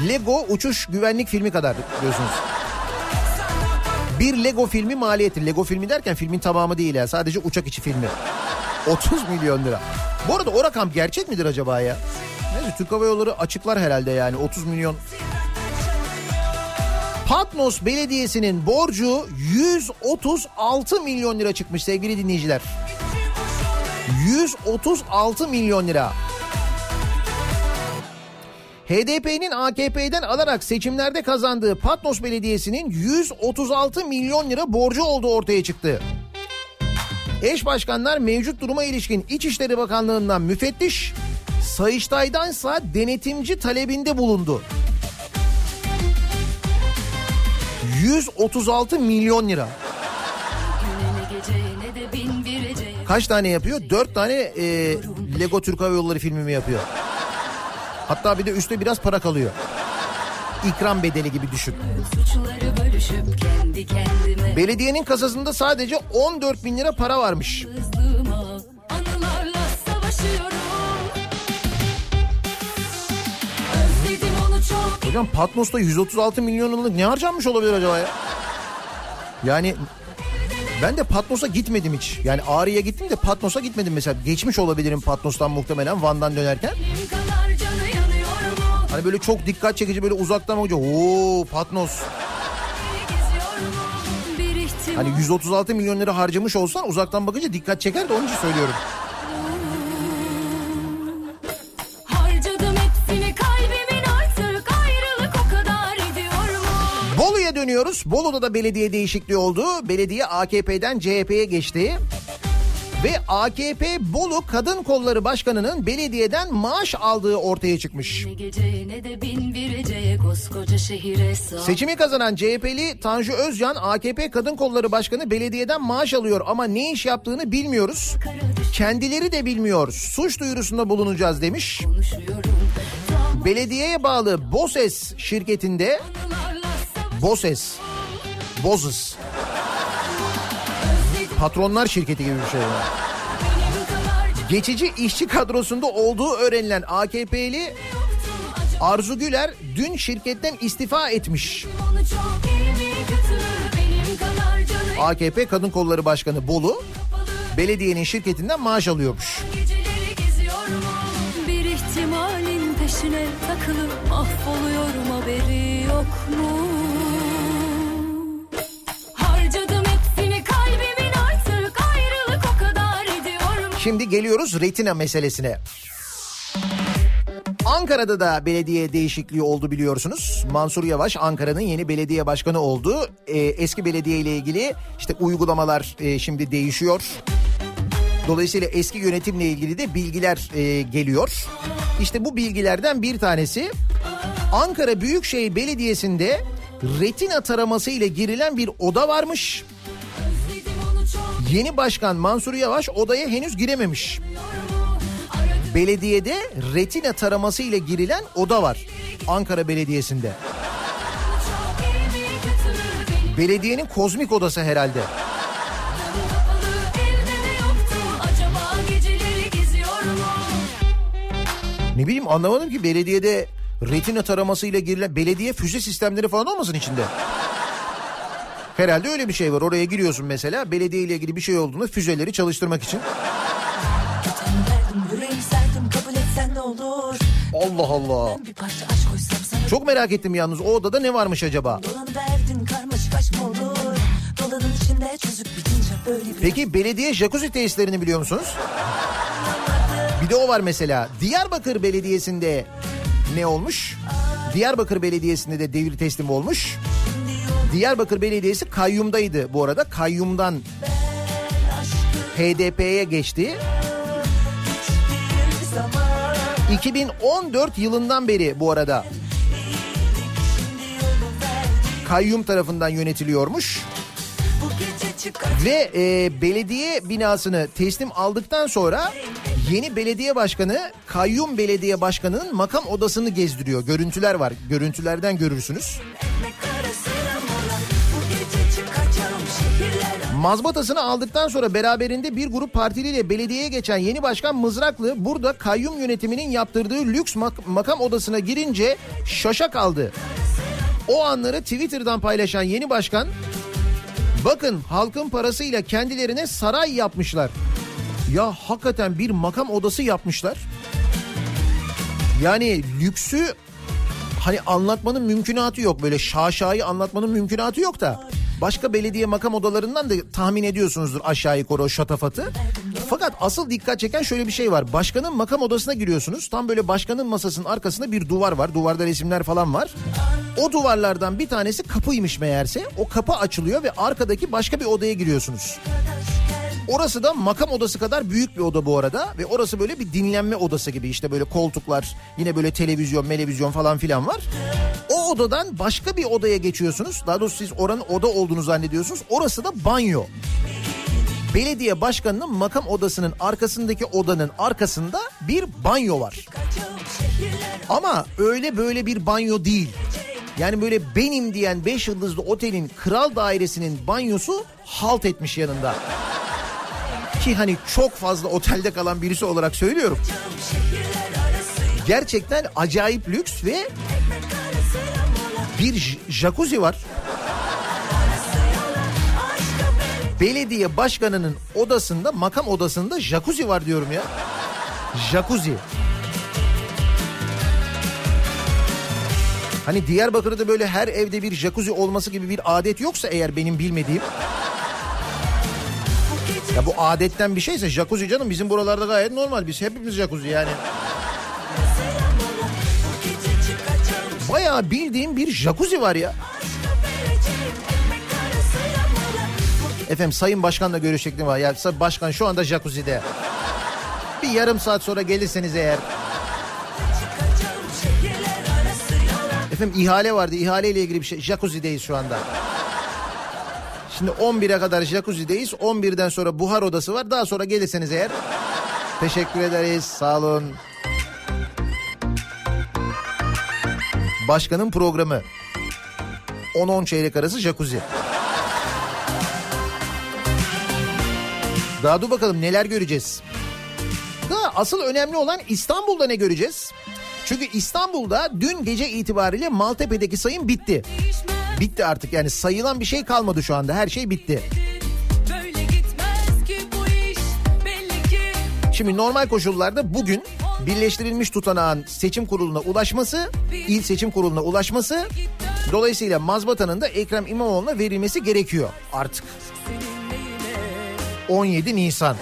Lego uçuş güvenlik filmi kadar biliyorsunuz. Bir Lego filmi maliyeti. Lego filmi derken filmin tamamı değil ya. Sadece uçak içi filmi. otuz milyon lira. Bu arada o rakam gerçek midir acaba ya? Neyse, Türk Hava Yolları açıklar herhalde yani. otuz milyon. Patnos Belediyesi'nin borcu yüz otuz altı milyon lira çıkmış sevgili dinleyiciler. yüz otuz altı milyon lira. H D P'nin A K P'den alarak seçimlerde kazandığı Patnos Belediyesi'nin yüz otuz altı milyon lira borcu olduğu ortaya çıktı. Eş başkanlar mevcut duruma ilişkin İçişleri Bakanlığı'ndan müfettiş, Sayıştay'dansa denetimci talebinde bulundu. yüz otuz altı milyon lira. Kaç tane yapıyor? Dört tane e, Lego Türk Hava Yolları filmimi yapıyor. Hatta bir de üstte biraz para kalıyor. İkram bedeli gibi düşün. Belediyenin kasasında sadece on dört bin lira para varmış. Hocam Patmos'ta yüz otuz altı milyonluk ne harcanmış olabilir acaba ya? Yani... Ben de Patnos'a gitmedim hiç. Yani Ağrı'ya gittim de Patnos'a gitmedim mesela. Geçmiş olabilirim Patnos'tan muhtemelen Van'dan dönerken. Hani böyle çok dikkat çekici, böyle uzaktan bakınca ooo Patnos. Hani yüz otuz altı milyon lira harcamış olsan uzaktan bakınca dikkat çeker de onun için söylüyorum. Dönüyoruz. Bolu'da da belediye değişikliği oldu. Belediye A K P'den C H P'ye geçti. Ve A K P Bolu Kadın Kolları Başkanı'nın belediyeden maaş aldığı ortaya çıkmış. Ne gece, ne de bin birece, koskoca şehire sağ... Seçimi kazanan C H P'li Tanju Özcan, A K P Kadın Kolları Başkanı belediyeden maaş alıyor ama ne iş yaptığını bilmiyoruz. Kendileri de bilmiyor. Suç duyurusunda bulunacağız demiş. Belediyeye bağlı Bozes şirketinde Bozes, Bozes, patronlar şirketi gibi bir şey var. Geçici işçi kadrosunda olduğu öğrenilen A K P'li Arzu Güler dün şirketten istifa etmiş. A K P Kadın Kolları Başkanı Bolu, belediyenin şirketinden maaş alıyormuş. İhtimalin peşine takılıp mahvoluyorum, haberi yok mu? Harcadım hepsini kalbimin, artık ayrılık o kadar ediyor mu? Şimdi geliyoruz retina meselesine. Ankara Ankara'da da belediye değişikliği oldu biliyorsunuz. Mansur Yavaş Ankara'nın yeni belediye başkanı oldu. Ee, eski belediye ile ilgili işte uygulamalar e, şimdi değişiyor. Dolayısıyla eski yönetimle ilgili de bilgiler e, geliyor. İşte bu bilgilerden bir tanesi Ankara Büyükşehir Belediyesi'nde retina taraması ile girilen bir oda varmış. Yeni başkan Mansur Yavaş odaya henüz girememiş. Belediyede retina taraması ile girilen oda var Ankara Belediyesi'nde. Belediyenin kozmik odası herhalde. Ne bileyim, anlamadım ki belediyede retina taraması ile girilen, belediye füze sistemleri falan olmasın içinde. Herhalde öyle bir şey var. Oraya giriyorsun mesela, belediye ile ilgili bir şey olduğunda füzeleri çalıştırmak için. Allah Allah. Çok merak ettim yalnız, o odada ne varmış acaba? Peki belediye jacuzzi tesislerini biliyor musunuz? Bir de o var mesela. Diyarbakır Belediyesi'nde ne olmuş? Diyarbakır Belediyesi'nde de devir teslim olmuş. Diyarbakır Belediyesi kayyumdaydı bu arada. Kayyumdan H D P'ye geçti. iki bin on dört yılından beri bu arada kayyum tarafından yönetiliyormuş. Ve e, belediye binasını teslim aldıktan sonra yeni belediye başkanı kayyum belediye başkanının makam odasını gezdiriyor. Görüntüler var. Görüntülerden görürsünüz. Mazbatasını aldıktan sonra beraberinde bir grup partiliyle belediyeye geçen yeni başkan Mızraklı burada kayyum yönetiminin yaptırdığı lüks mak- makam odasına girince şaşa kaldı. O anları Twitter'dan paylaşan yeni başkan, bakın halkın parasıyla kendilerine saray yapmışlar. Ya hakikaten bir makam odası yapmışlar. Yani lüksü hani anlatmanın mümkünatı yok, böyle şaşayı anlatmanın mümkünatı yok da. Başka belediye makam odalarından da tahmin ediyorsunuzdur aşağı yukarı o şatafatı. Fakat asıl dikkat çeken şöyle bir şey var. Başkanın makam odasına giriyorsunuz. Tam böyle başkanın masasının arkasında bir duvar var. Duvarda resimler falan var. O duvarlardan bir tanesi kapıymış meğerse. O kapı açılıyor ve arkadaki başka bir odaya giriyorsunuz. Orası da makam odası kadar büyük bir oda bu arada. Ve orası böyle bir dinlenme odası gibi. İşte böyle koltuklar, yine böyle televizyon, melevizyon falan filan var. O odadan başka bir odaya geçiyorsunuz. Daha doğrusu siz oranın oda olduğunu zannediyorsunuz. Orası da banyo. Belediye başkanının makam odasının arkasındaki odanın arkasında bir banyo var. Ama öyle böyle bir banyo değil. Yani böyle benim diyen beş yıldızlı otelin kral dairesinin banyosu halt etmiş yanında. Ki hani çok fazla otelde kalan birisi olarak söylüyorum. Gerçekten acayip lüks ve bir j- jacuzzi var. Belediye başkanının odasında, makam odasında jacuzzi var diyorum ya. Jacuzzi. Hani Diyarbakır'da böyle her evde bir jacuzzi olması gibi bir adet yoksa eğer benim bilmediğim. Ya bu adetten bir şeyse jacuzzi canım, bizim buralarda gayet normal. Biz hepimiz jacuzzi yani. Bayağı bildiğim bir jacuzzi var ya. Efendim sayın başkanla görüşecektim var. Ya başkan şu anda jacuzzi'de. Bir yarım saat sonra gelirseniz eğer. Efendim ihale vardı. İhaleyle ilgili bir şey. Jacuzzi'deyiz şu anda. Şimdi on bire kadar jacuzzi'deyiz. on birden sonra buhar odası var. Daha sonra gelirseniz eğer. Teşekkür ederiz. Sağ olun. Başkanın programı. on on çeyrek arası jacuzzi. Daha dur bakalım neler göreceğiz. Daha asıl önemli olan İstanbul'da ne göreceğiz? Çünkü İstanbul'da dün gece itibariyle Maltepe'deki sayım bitti. Bitti artık yani, sayılan bir şey kalmadı şu anda, her şey bitti. Şimdi normal koşullarda bugün birleştirilmiş tutanağın seçim kuruluna ulaşması, il seçim kuruluna ulaşması, dolayısıyla mazbatanın da Ekrem İmamoğlu'na verilmesi gerekiyor artık. on yedi Nisan.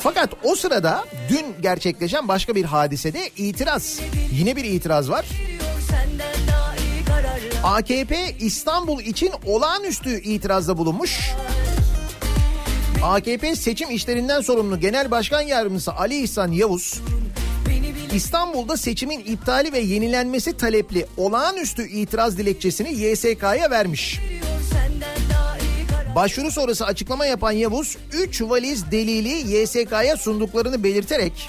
Fakat o sırada dün gerçekleşen başka bir hadisede itiraz, yine bir itiraz var. A K P İstanbul için olağanüstü itirazda bulunmuş. A K P seçim işlerinden sorumlu Genel Başkan Yardımcısı Ali İhsan Yavuz, İstanbul'da seçimin iptali ve yenilenmesi talepli olağanüstü itiraz dilekçesini Y S K'ya vermiş. Başvuru sonrası açıklama yapan Yavuz, üç valiz delili Y S K'ya sunduklarını belirterek,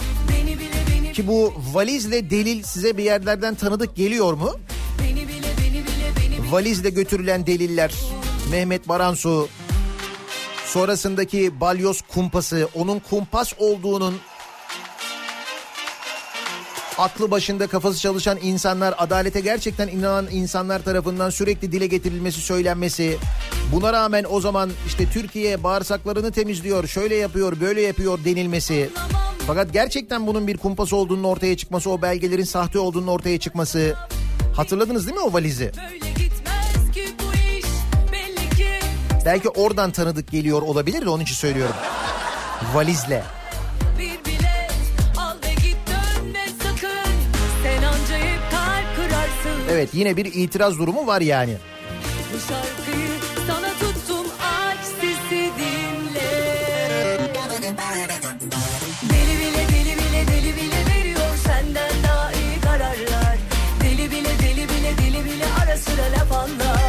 ki bu valizle delil size bir yerlerden tanıdık geliyor mu? Valizle götürülen deliller, Mehmet Baransu, sonrasındaki balyoz kumpası, onun kumpas olduğunun aklı başında kafası çalışan insanlar, adalete gerçekten inanan insanlar tarafından sürekli dile getirilmesi, söylenmesi. Buna rağmen o zaman işte Türkiye bağırsaklarını temizliyor, şöyle yapıyor, böyle yapıyor denilmesi. Fakat gerçekten bunun bir kumpas olduğunun ortaya çıkması, o belgelerin sahte olduğunun ortaya çıkması. Hatırladınız değil mi o valizi? Belki oradan tanıdık geliyor olabilir de onun için söylüyorum. Valizle. Evet, yine bir itiraz durumu var yani. Bu şarkıyı sana tuttum, aç sesi dinle. Deli bile deli bile deli bile veriyor senden daha iyi kararlar. Deli bile deli bile deli bile ara sıra laf anlar.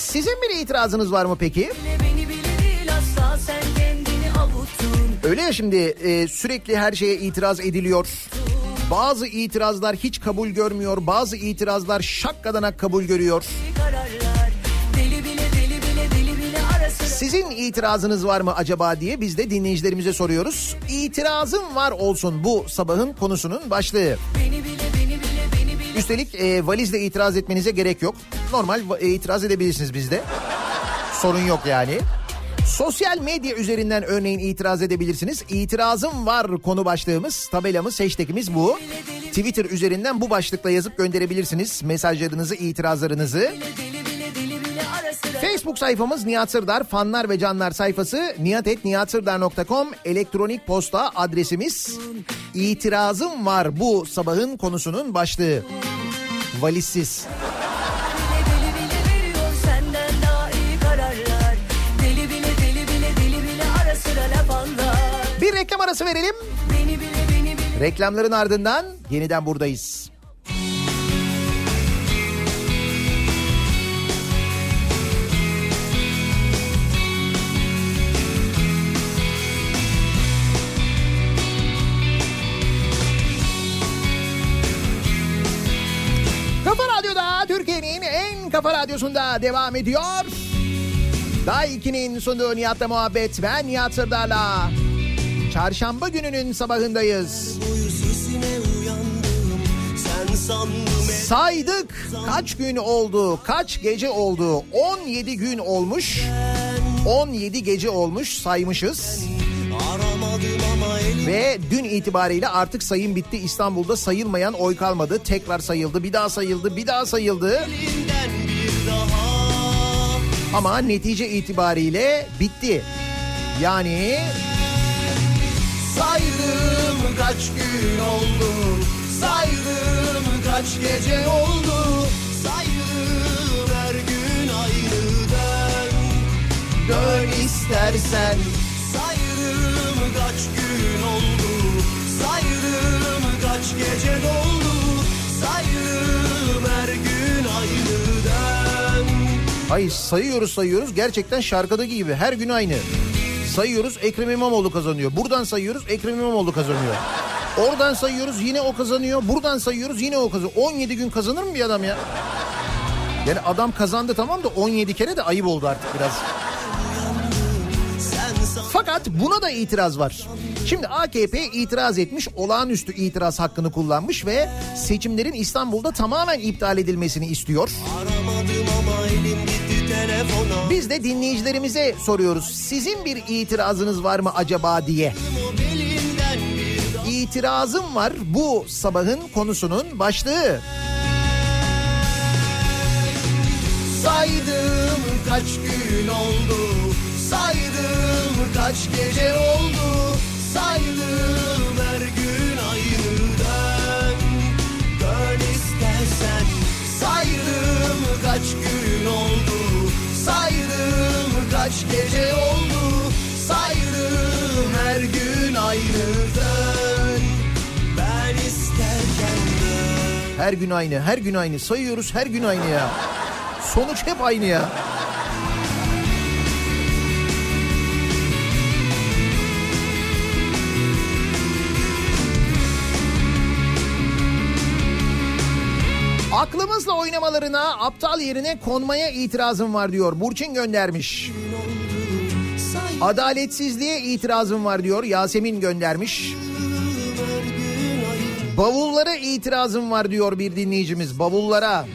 Sizin bir itirazınız var mı peki? Beni bile değil asla, sen kendini avuttun. Öyle ya, şimdi e, sürekli her şeye itiraz ediliyor. Bazı itirazlar hiç kabul görmüyor, bazı itirazlar şakkadanak kabul görüyor. Sizin itirazınız var mı acaba diye biz de dinleyicilerimize soruyoruz. İtirazım var olsun bu sabahın konusunun başlığı. Üstelik e, valizle itiraz etmenize gerek yok. Normal e, itiraz edebilirsiniz bizde. Sorun yok yani. Sosyal medya üzerinden örneğin itiraz edebilirsiniz. İtirazım var konu başlığımız, tabelamız, hashtagimiz bu. Twitter üzerinden bu başlıkla yazıp gönderebilirsiniz mesajlarınızı, itirazlarınızı. Facebook sayfamız Nihat Sırdar, fanlar ve canlar sayfası nihat et nihat sırdar nokta com, elektronik posta adresimiz. İtirazım var bu sabahın konusunun başlığı. Valizsiz. Bir reklam arası verelim. Beni bile, beni bile. Reklamların ardından yeniden buradayız. Kafa Radyo'da, Türkiye'nin en kafa radyosunda devam ediyor. Daikin'in sunduğu Nihat'la Muhabbet, ben Nihat Sırdar'la. Çarşamba gününün sabahındayız. Saydık kaç gün oldu, kaç gece oldu? on yedi gün olmuş, on yedi gece olmuş saymışız. Ve dün itibariyle artık sayım bitti. İstanbul'da sayılmayan oy kalmadı. Tekrar sayıldı, bir daha sayıldı, bir daha sayıldı. Ama netice itibariyle bitti. Yani... Saydım kaç gün oldu, saydım kaç gece oldu, saydım her gün aynı dön, dön istersen. Saydım kaç gün oldu, saydım kaç gece oldu, saydım her gün aynı dön. Ay sayıyoruz sayıyoruz gerçekten şarkıdaki gibi her gün aynı. Sayıyoruz, Ekrem İmamoğlu kazanıyor. Buradan sayıyoruz, Ekrem İmamoğlu kazanıyor. Oradan sayıyoruz, yine o kazanıyor. Buradan sayıyoruz, yine o kazanıyor. on yedi gün kazanır mı bir adam ya? Yani adam kazandı tamam da on yedi kere de ayıp oldu artık biraz. Fakat buna da itiraz var. Şimdi A K P itiraz etmiş, olağanüstü itiraz hakkını kullanmış ve seçimlerin İstanbul'da tamamen iptal edilmesini istiyor. Aramadım ama elim gitti telefona. Biz de dinleyicilerimize soruyoruz. Sizin bir itirazınız var mı acaba diye. İtirazım var bu sabahın konusunun başlığı. Saydım kaç gün oldu, saydım kaç gece oldu, saydım her gün aynı dön. Dön istersen saydım kaç gün oldu, saydım kaç gece oldu, saydım her gün aynı dön. Ben isterken dön. Her gün aynı, her gün aynı sayıyoruz, her gün aynı ya. Sonuç hep aynı ya. Aklımızla oynamalarına, aptal yerine konmaya itirazım var diyor. Burçin göndermiş. Adaletsizliğe itirazım var diyor. Yasemin göndermiş. Bavullara itirazım var diyor bir dinleyicimiz. Bavullara.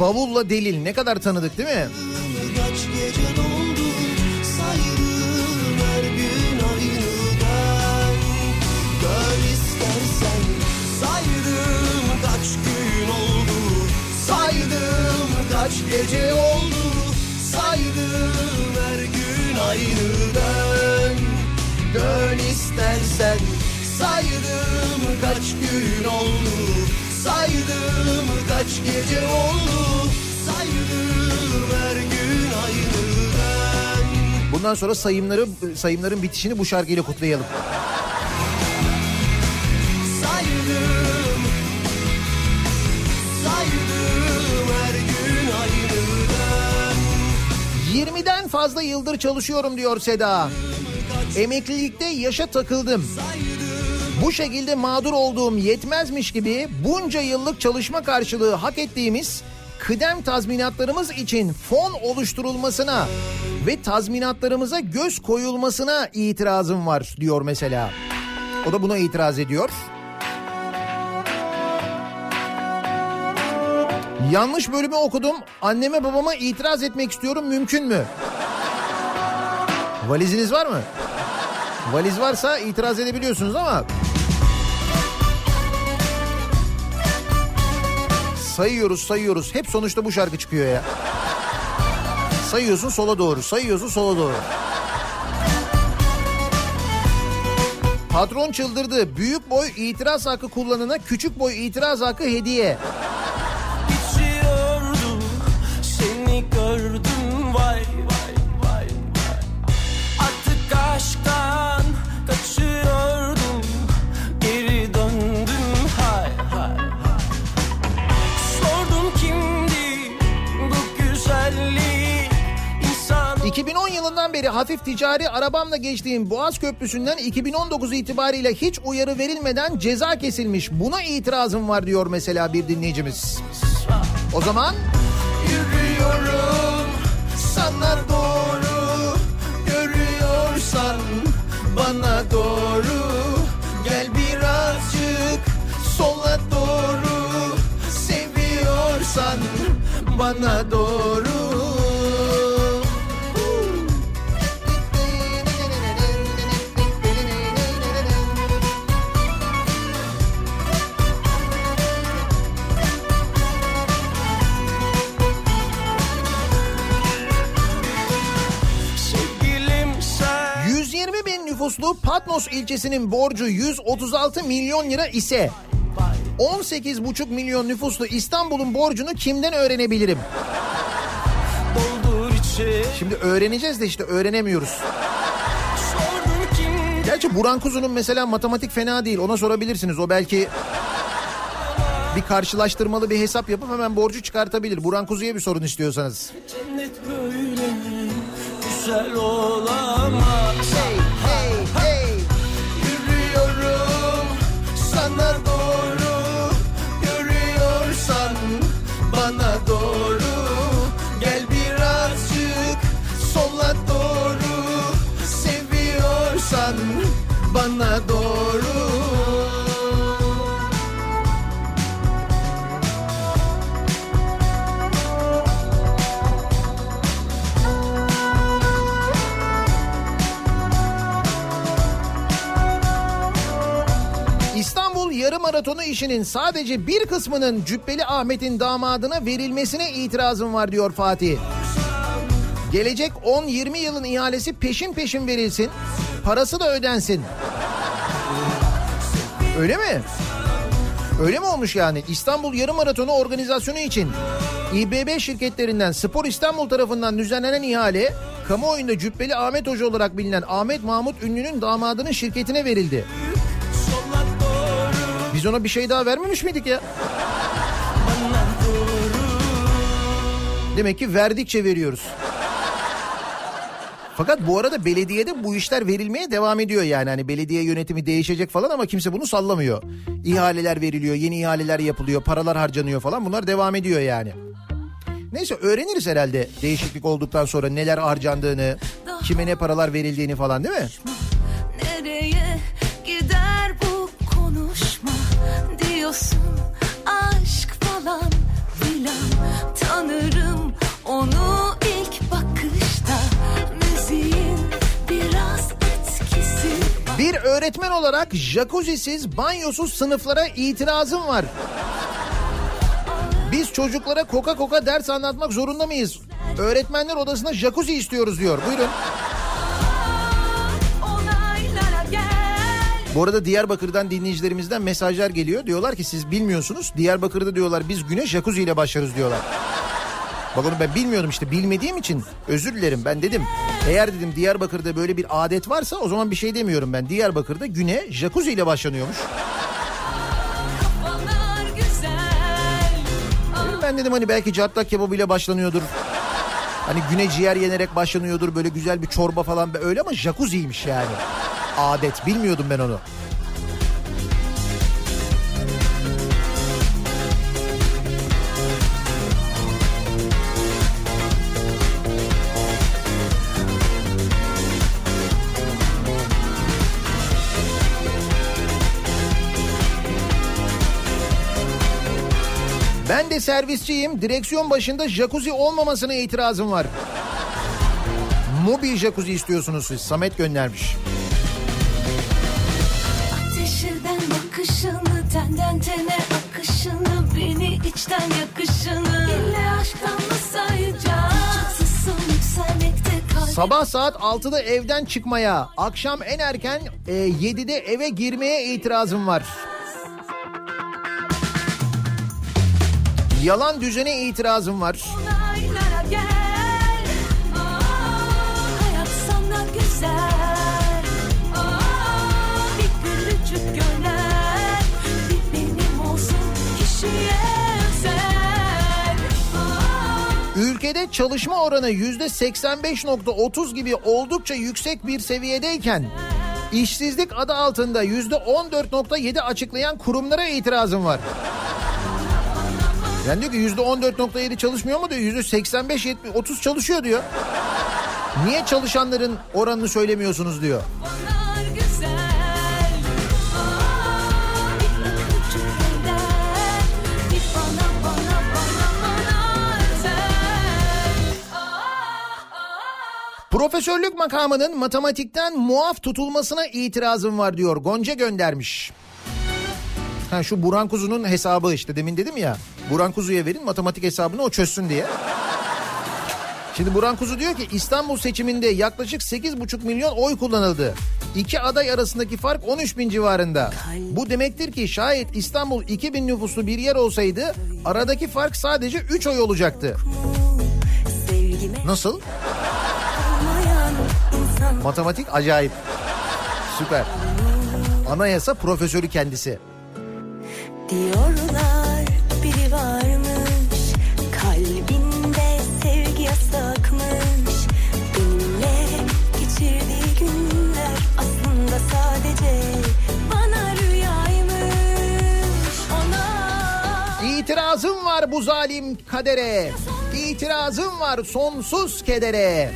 Bavulla delil ne kadar tanıdık değil mi? Saydım kaç gece oldu, saydım her gün aynı dön. Dön istersen saydım kaç gün oldu, saydım kaç gece oldu, saydım her gün aynı dön. Bundan sonra sayımları, sayımların bitişini bu şarkıyla kutlayalım. Saydım, saydım. yirmiden fazla yıldır çalışıyorum diyor Seda. Emeklilikte yaşa takıldım. Bu şekilde mağdur olduğum yetmezmiş gibi bunca yıllık çalışma karşılığı hak ettiğimiz kıdem tazminatlarımız için fon oluşturulmasına ve tazminatlarımıza göz koyulmasına itirazım var diyor mesela. O da buna itiraz ediyor. Yanlış bölümü okudum. Anneme babama itiraz etmek istiyorum. Mümkün mü? Valiziniz var mı? Valiz varsa itiraz edebiliyorsunuz ama. Sayıyoruz sayıyoruz. Hep sonuçta bu şarkı çıkıyor ya. Sayıyorsun sola doğru. Sayıyorsun sola doğru. Patron çıldırdı. Büyük boy itiraz hakkı kullanana küçük boy itiraz hakkı hediye. Gördüm vay vay vay vay. Artık aşktan kaçıyordum, geri döndüm hay hay hay. Sordum kimdi bu güzellik insan. iki bin on yılından beri hafif ticari arabamla geçtiğim Boğaz Köprüsü'nden iki bin on dokuz itibariyle hiç uyarı verilmeden ceza kesilmiş. Buna itirazım var diyor mesela bir dinleyicimiz. O zaman yürüyorum sana doğru, görüyorsan bana doğru, gel birazcık sola doğru, seviyorsan bana doğru. Nüfuslu Patnos ilçesinin borcu yüz otuz altı milyon lira ise on sekiz buçuk milyon nüfuslu İstanbul'un borcunu kimden öğrenebilirim? Şimdi öğreneceğiz de işte öğrenemiyoruz. Gerçi Burhan Kuzu'nun mesela matematik fena değil, ona sorabilirsiniz, o belki bir karşılaştırmalı bir hesap yapıp hemen borcu çıkartabilir. Burhan Kuzu'ya bir sorun istiyorsanız. Cennet böyle güzel olamaz. Bana doğru. İstanbul yarım maratonu işinin sadece bir kısmının Cübbeli Ahmet'in damadına verilmesine itirazım var diyor Fatih. Gelecek on yirmi yılın ihalesi peşin peşin verilsin. Parası da ödensin. Öyle mi? Öyle mi olmuş yani? İstanbul Yarım Maratonu organizasyonu için İ B B şirketlerinden Spor İstanbul tarafından düzenlenen ihale, kamuoyunda Cübbeli Ahmet Hoca olarak bilinen Ahmet Mahmut Ünlü'nün damadının şirketine verildi. Biz ona bir şey daha vermemiş miydik ya? Demek ki verdikçe veriyoruz. Fakat bu arada belediyede bu işler verilmeye devam ediyor yani. Hani belediye yönetimi değişecek falan ama kimse bunu sallamıyor. İhaleler veriliyor, yeni ihaleler yapılıyor, paralar harcanıyor falan, bunlar devam ediyor yani. Neyse, öğreniriz herhalde değişiklik olduktan sonra neler harcandığını, kime ne paralar verildiğini falan, değil mi? Nereye gider bu konuşma diyorsun, aşk falan filan, tanırım onu ilk bakışta. Bir öğretmen olarak jacuzzi'siz, banyosuz sınıflara itirazım var. Biz çocuklara koka koka ders anlatmak zorunda mıyız? Öğretmenler odasına jacuzzi istiyoruz diyor. Buyurun. Bu arada Diyarbakır'dan dinleyicilerimizden mesajlar geliyor. Diyorlar ki siz bilmiyorsunuz. Diyarbakır'da diyorlar biz güne jacuzzi ile başlarız diyorlar. Bak onu ben bilmiyorum işte, bilmediğim için özür dilerim. Ben dedim, eğer dedim Diyarbakır'da böyle bir adet varsa o zaman bir şey demiyorum ben. Diyarbakır'da güne jacuzzi ile başlanıyormuş. Ben dedim hani belki cartlak kebabıyla başlanıyordur. Hani güne ciğer yenerek başlanıyordur, böyle güzel bir çorba falan öyle, ama jacuzzi'ymiş yani. Adet, bilmiyordum ben onu. Ben de servisçiyim. Direksiyon başında jacuzzi olmamasına itirazım var. Mobil jacuzzi istiyorsunuz siz. Samet göndermiş. Ateşinden bakışını, tenden tene akışını, beni içten yakışını. İlle aşktan mı sayacağım? Sabah saat altıda evden çıkmaya, akşam en erken e, yedide eve girmeye itirazım var. Yalan düzene itirazım var. Gel, aa, güzel, aa, göner, olsun, özel, ülkede çalışma oranı yüzde seksen beş virgül otuz gibi oldukça yüksek bir seviyedeyken işsizlik adı altında yüzde on dört virgül yedi açıklayan kurumlara itirazım var. Yani diyor ki yüzde on dört virgül yedi çalışmıyor mu diyor. yüzde seksen beş otuz çalışıyor diyor. Niye çalışanların oranını söylemiyorsunuz diyor. Profesörlük makamının matematikten muaf tutulmasına itirazım var diyor. Gonca göndermiş. Ha, şu Burhan Kuzu'nun hesabı işte, demin dedim ya. Burhan Kuzu'ya verin matematik hesabını, o çözsün diye. Şimdi Burhan Kuzu diyor ki İstanbul seçiminde yaklaşık sekiz buçuk milyon oy kullanıldı. İki aday arasındaki fark on üç bin civarında. Bu demektir ki şayet İstanbul iki bin nüfuslu bir yer olsaydı aradaki fark sadece üç oy olacaktı. Nasıl? Matematik acayip. Süper. Anayasa profesörü kendisi. Diyorlar biri varmış, kalbinde sevgi yasakmış, benimle geçirdiği günler aslında sadece bana rüyaymış. Ona İtirazım var bu zalim kadere, İtirazım var sonsuz kedere,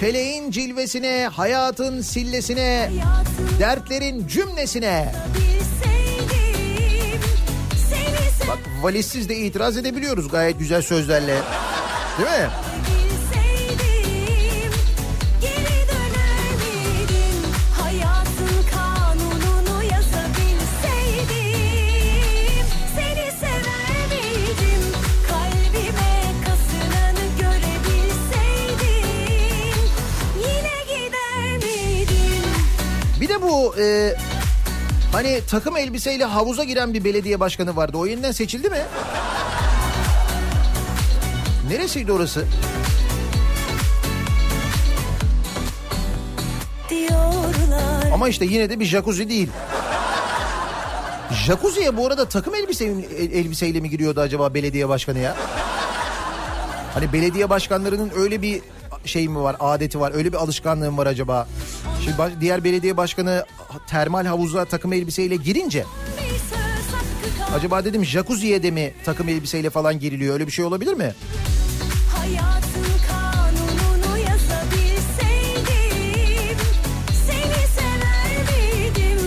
feleğin cilvesine, hayatın sillesine, dertlerin cümlesine. Bak valizsiz de itiraz edebiliyoruz gayet güzel sözlerle. Değil mi? bu e, hani takım elbiseyle havuza giren bir belediye başkanı vardı. O yeniden seçildi mi? Neresiydi orası? Diyorlar. Ama işte yine de bir jacuzzi değil. Jacuzzi'ye bu arada takım elbise, elbiseyle mi giriyordu acaba belediye başkanı ya? Hani belediye başkanlarının öyle bir şey mi var, adeti var, öyle bir alışkanlığı mı var acaba? Şimdi diğer belediye başkanı termal havuza takım elbiseyle girince... Acaba dedim jacuzziye de mi takım elbiseyle falan giriliyor? Öyle bir şey olabilir mi? Hayatın kanununu yazabilseydim, seni sever miydim?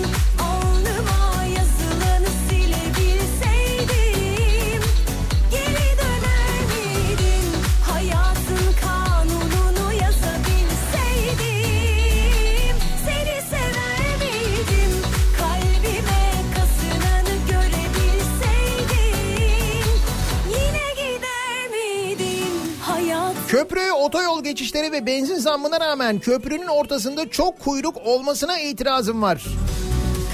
Alnıma yazılanı silebilseydim, geri döner miydim? Hayatın kanununu yazabilseydim, seni sever miydim? Kalbime köprü, otoyol geçişleri ve benzin zammına rağmen köprünün ortasında çok kuyruk olmasına itirazım var.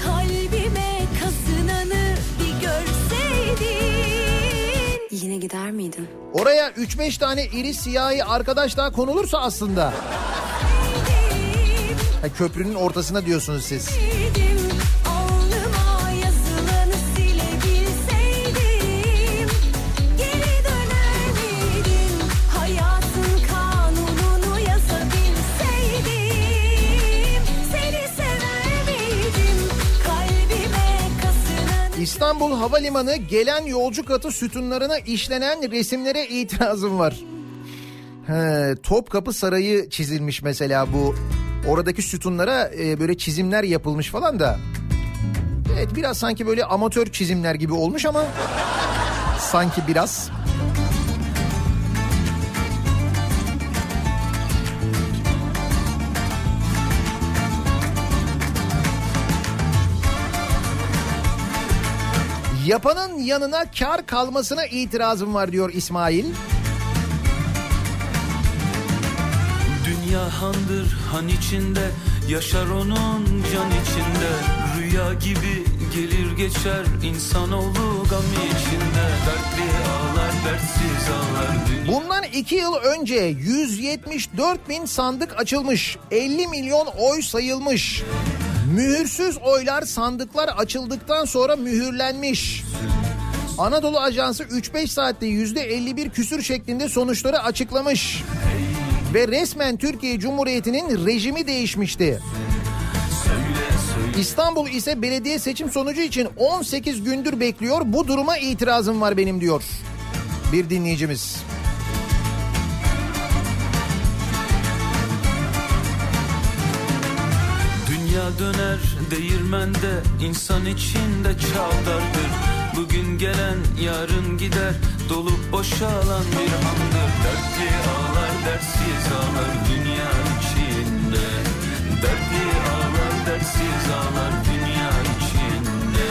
Kalbime kazınanı bir görseydin. Yine gider miydin? Oraya üç beş tane iri siyahi arkadaş daha konulursa aslında. Ha, köprünün ortasına diyorsunuz siz. İstanbul Havalimanı gelen yolcu katı sütunlarına işlenen resimlere itirazım var. He, Topkapı Sarayı çizilmiş mesela bu. Oradaki sütunlara e, böyle çizimler yapılmış falan da. Evet, biraz sanki böyle amatör çizimler gibi olmuş ama sanki biraz... Yapanın yanına kar kalmasına itirazım var diyor İsmail. Dünya handır han içinde, yaşar onun can içinde. Rüya gibi gelir geçer, insanoğlu gam içinde. Dertli ağlar, dertsiz ağlar. Bundan iki yıl önce yüz yetmiş dört bin sandık açılmış, elli milyon oy sayılmış. Mühürsüz oylar sandıklar açıldıktan sonra mühürlenmiş. Anadolu Ajansı üç beş saatte yüzde elli bir küsür şeklinde sonuçları açıklamış. Ve resmen Türkiye Cumhuriyeti'nin rejimi değişmişti. İstanbul ise belediye seçim sonucu için on sekiz gündür bekliyor. Bu duruma itirazım var benim diyor bir dinleyicimiz. Döner değirmende, insan içinde çavdardır. Bugün gelen yarın gider, dolup boşalan bir handır. Dertli ağlar, dertsiz ağlar dünya içinde. Dertli ağlar, dertsiz ağlar dünya içinde.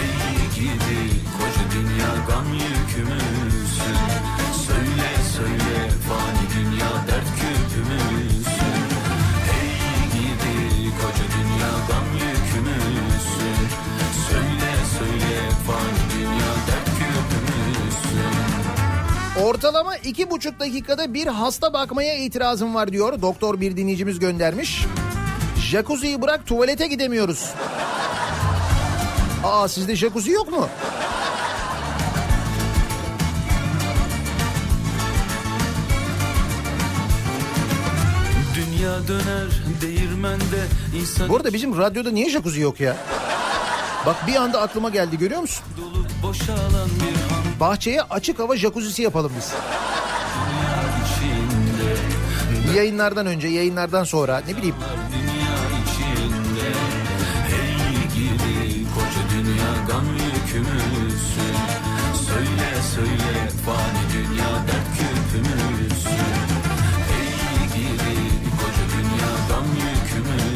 Ey gidi koca dünya, gam yükümüzsün. Söyle söyle fani dünya, dert küpümüzsün. Koca dünya gam yükümüzsün. Söyle söyle fani dünya dert küpümüzsün. Ortalama iki buçuk dakikada bir hasta bakmaya itirazım var diyor. Doktor bir dinleyicimiz göndermiş. Jacuzziyi bırak, tuvalete gidemiyoruz. Aa, sizde jacuzzi yok mu? Dünya döner. İnsan... Bu arada bizim radyoda niye jacuzzi yok ya? Bak bir anda aklıma geldi, görüyor musun? Bahçeye açık hava jacuzzisi yapalım biz. Içinde... Yayınlardan önce, yayınlardan sonra, ne bileyim. Söyle söyle fani dünya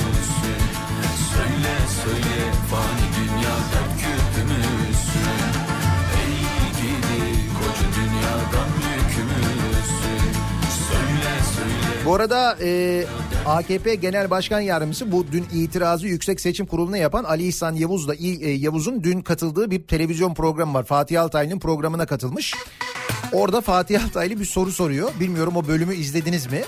dert küpümüzsün. Söyle fani dünya dert küpümüzsün. Ey gidi koca dünyadan yükümüzsün. Söyle söyle. Bu arada e, A K P Genel Başkan Yardımcısı, bu dün itirazı Yüksek Seçim Kurulu'na yapan Ali İhsan Yavuz'la Yavuz'un dün katıldığı bir televizyon programı var. Fatih Altaylı'nın programına katılmış. Orada Fatih Altaylı bir soru soruyor. Bilmiyorum o bölümü izlediniz mi?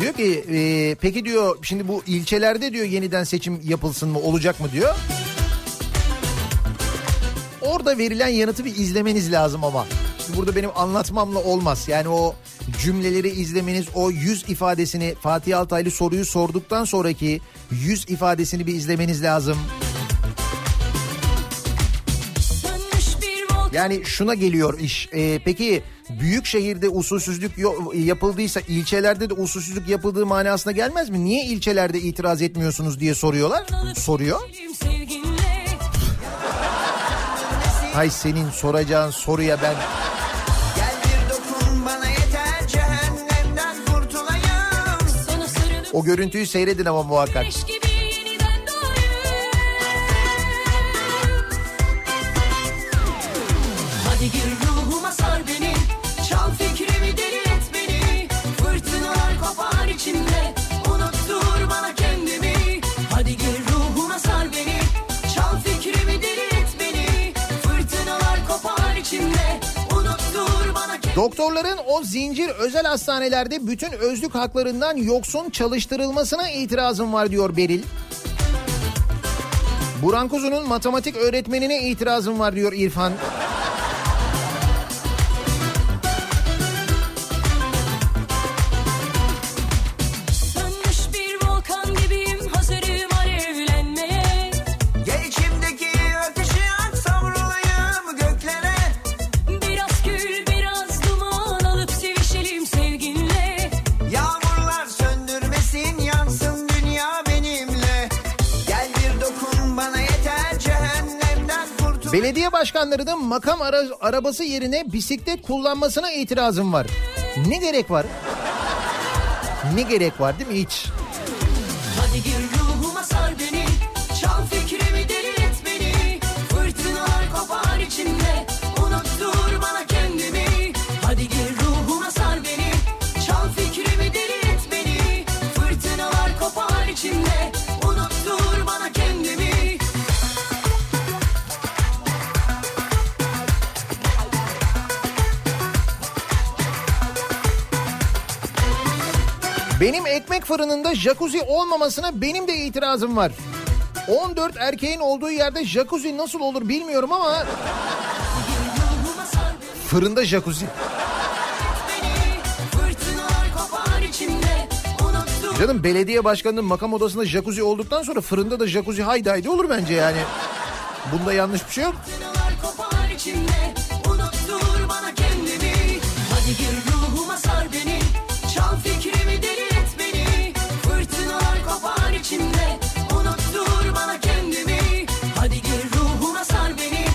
Diyor ki e, peki diyor şimdi bu ilçelerde diyor yeniden seçim yapılsın mı, olacak mı diyor. Orada verilen yanıtı bir izlemeniz lazım ama. Şimdi burada benim anlatmamla olmaz. Yani o cümleleri izlemeniz, o yüz ifadesini, Fatih Altaylı soruyu sorduktan sonraki yüz ifadesini bir izlemeniz lazım. Yani şuna geliyor iş. Ee, peki büyük şehirde usulsüzlük yapıldıysa ilçelerde de usulsüzlük yapıldığı manasına gelmez mi? Niye ilçelerde itiraz etmiyorsunuz diye soruyorlar. Soruyor. Hay senin soracağın soruya ben... O görüntüyü seyredin ama muhakkak. Doktorların o zincir özel hastanelerde bütün özlük haklarından yoksun çalıştırılmasına itirazım var diyor Beril. Burhan Kuzu'nun matematik öğretmenine itirazım var diyor İrfan. Belediye başkanlarının makam ara- arabası yerine bisiklet kullanmasına itirazım var. Ne gerek var? Ne gerek var değil mi hiç? Hadi gir ruhuma sar beni, çal fikrimi deli et beni. Fırtınalar kopar içinde, unuttur bana kendimi. Hadi gir ruhuma sar beni, çal fikrimi deli et beni. Fırtınalar kopar içinde, unuttur bana kendimi. Benim ekmek fırınında jacuzzi olmamasına benim de itirazım var. on dört erkeğin olduğu yerde jacuzzi nasıl olur bilmiyorum ama... Fırında jacuzzi. Canım belediye başkanının makam odasında jacuzzi olduktan sonra fırında da jacuzzi haydi haydi olur bence yani. Bunda yanlış bir şey yok.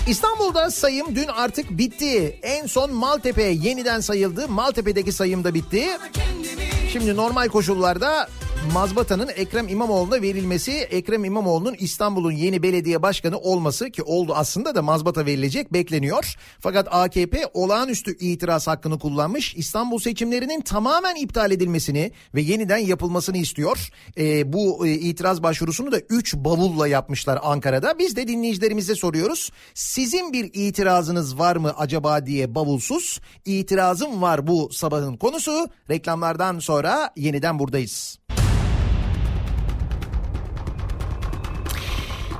İstanbul'da sayım dün artık bitti. En son Maltepe yeniden sayıldı. Maltepe'deki sayım da bitti. Şimdi normal koşullarda mazbatanın Ekrem İmamoğlu'na verilmesi, Ekrem İmamoğlu'nun İstanbul'un yeni belediye başkanı olması, ki oldu aslında da mazbata verilecek bekleniyor. Fakat A K P olağanüstü itiraz hakkını kullanmış. İstanbul seçimlerinin tamamen iptal edilmesini ve yeniden yapılmasını istiyor. E, bu e, itiraz başvurusunu da üç bavulla yapmışlar Ankara'da. Biz de dinleyicilerimize soruyoruz. Sizin bir itirazınız var mı acaba diye, bavulsuz. İtirazım var bu sabahın konusu. Reklamlardan sonra yeniden buradayız.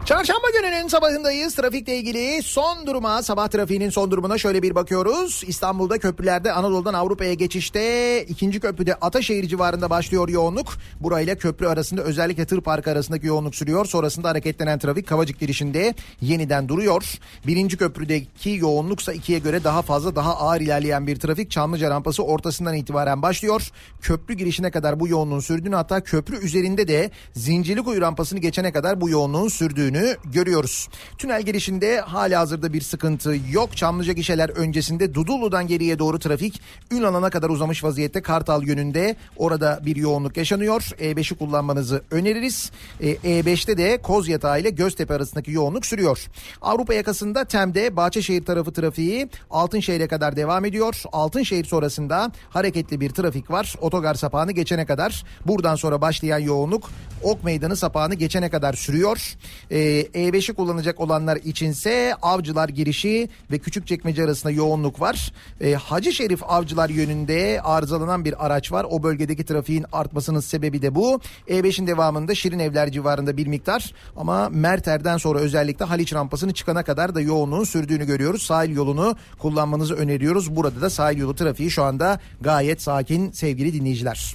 Çarşamba gününün sabahındayız. Trafikle ilgili son duruma, sabah trafiğinin son durumuna şöyle bir bakıyoruz. İstanbul'da köprülerde Anadolu'dan Avrupa'ya geçişte ikinci köprüde Ataşehir civarında başlıyor yoğunluk. Burayla köprü arasında özellikle tır parkı arasındaki yoğunluk sürüyor. Sonrasında hareketlenen trafik Kavacık girişinde yeniden duruyor. Birinci köprüdeki yoğunluksa ikiye göre daha fazla, daha ağır ilerleyen bir trafik. Çamlıca rampası ortasından itibaren başlıyor. Köprü girişine kadar bu yoğunluğun sürdüğünü, hatta köprü üzerinde de Zincirlikuyu rampasını geçene kadar bu yoğunluğun sürdüğünü görüldüğünü görüyoruz. Tünel girişinde halihazırda bir sıkıntı yok. Çamlıca gişeler öncesinde Dudullu'dan geriye doğru trafik Ünalan'a kadar uzamış vaziyette Kartal yönünde, orada bir yoğunluk yaşanıyor. E beşi kullanmanızı öneririz. E beşte de Kozyatağı ile Göztepe arasındaki yoğunluk sürüyor. Avrupa yakasında Tem'de Bahçeşehir tarafı trafiği Altınşehir'e kadar devam ediyor. Altınşehir sonrasında hareketli bir trafik var. Otogar sapağını geçene kadar, buradan sonra başlayan yoğunluk Ok Meydanı sapağını geçene kadar sürüyor. Ee, E beşi kullanacak olanlar içinse Avcılar girişi ve Küçükçekmece arasında yoğunluk var. Ee, Hacı Şerif Avcılar yönünde arızalanan bir araç var. O bölgedeki trafiğin artmasının sebebi de bu. E beşin devamında Şirinevler civarında bir miktar, ama Merter'den sonra özellikle Haliç rampasını çıkana kadar da yoğunluğun sürdüğünü görüyoruz. Sahil yolunu kullanmanızı öneriyoruz. Burada da sahil yolu trafiği şu anda gayet sakin sevgili dinleyiciler.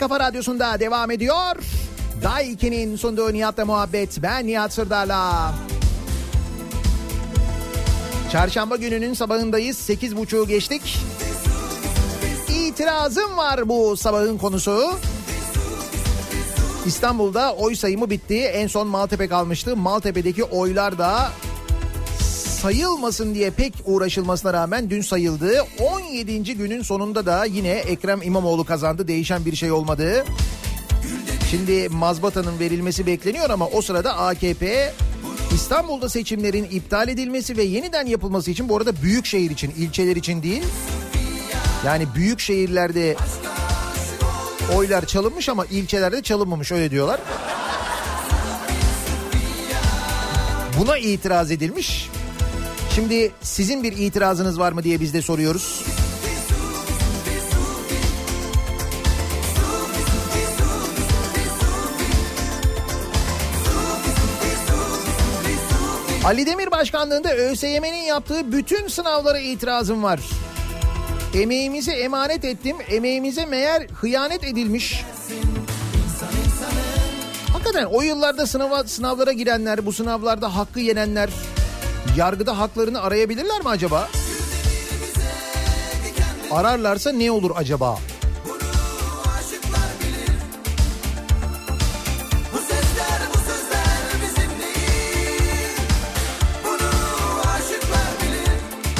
Kafa Radyosu'nda devam ediyor. Daikin'in sunduğu Nihat'la Muhabbet. Ben Nihat Sırdar'la. Çarşamba gününün sabahındayız. Sekiz buçuğu geçtik. İtirazım var bu sabahın konusu. İstanbul'da oy sayımı bitti. En son Maltepe kalmıştı. Maltepe'deki oylar da sayılmasın diye pek uğraşılmasına rağmen dün sayıldı. on yedinci günün sonunda da yine Ekrem İmamoğlu kazandı. Değişen bir şey olmadı. Şimdi mazbatanın verilmesi bekleniyor ama o sırada A K P İstanbul'da seçimlerin iptal edilmesi ve yeniden yapılması için, bu arada büyük şehir için, ilçeler için değil. Yani büyük şehirlerde oylar çalınmış ama ilçelerde çalınmamış, öyle diyorlar. Buna itiraz edilmiş. Şimdi sizin bir itirazınız var mı diye biz de soruyoruz. Ali Demir başkanlığında ÖSYM'nin yaptığı bütün sınavlara itirazım var. Emeğimize emanet ettim, emeğimize meğer hıyanet edilmiş. Hakikaten o yıllarda sınava, sınavlara girenler, bu sınavlarda hakkı yenenler yargıda haklarını arayabilirler mi acaba? Ararlarsa ne olur acaba?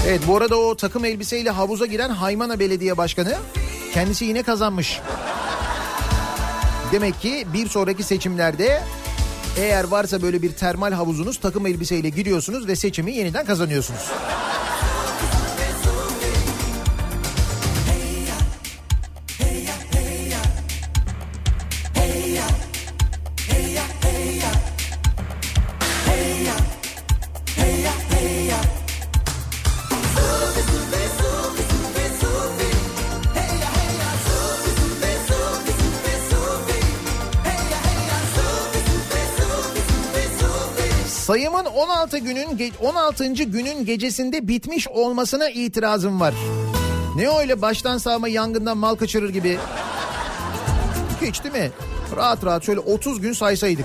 Evet, bu arada o takım elbiseyle havuza giren Haymana Belediye Başkanı kendisi yine kazanmış. Demek ki bir sonraki seçimlerde eğer varsa böyle bir termal havuzunuz, takım elbiseyle giriyorsunuz ve seçimi yeniden kazanıyorsunuz. Sayımın on altı günün on altıncı günün gecesinde bitmiş olmasına itirazım var. Ne öyle baştan sağma yangından mal kaçırır gibi. Hiç değil mi? Rahat rahat şöyle otuz gün saysaydık.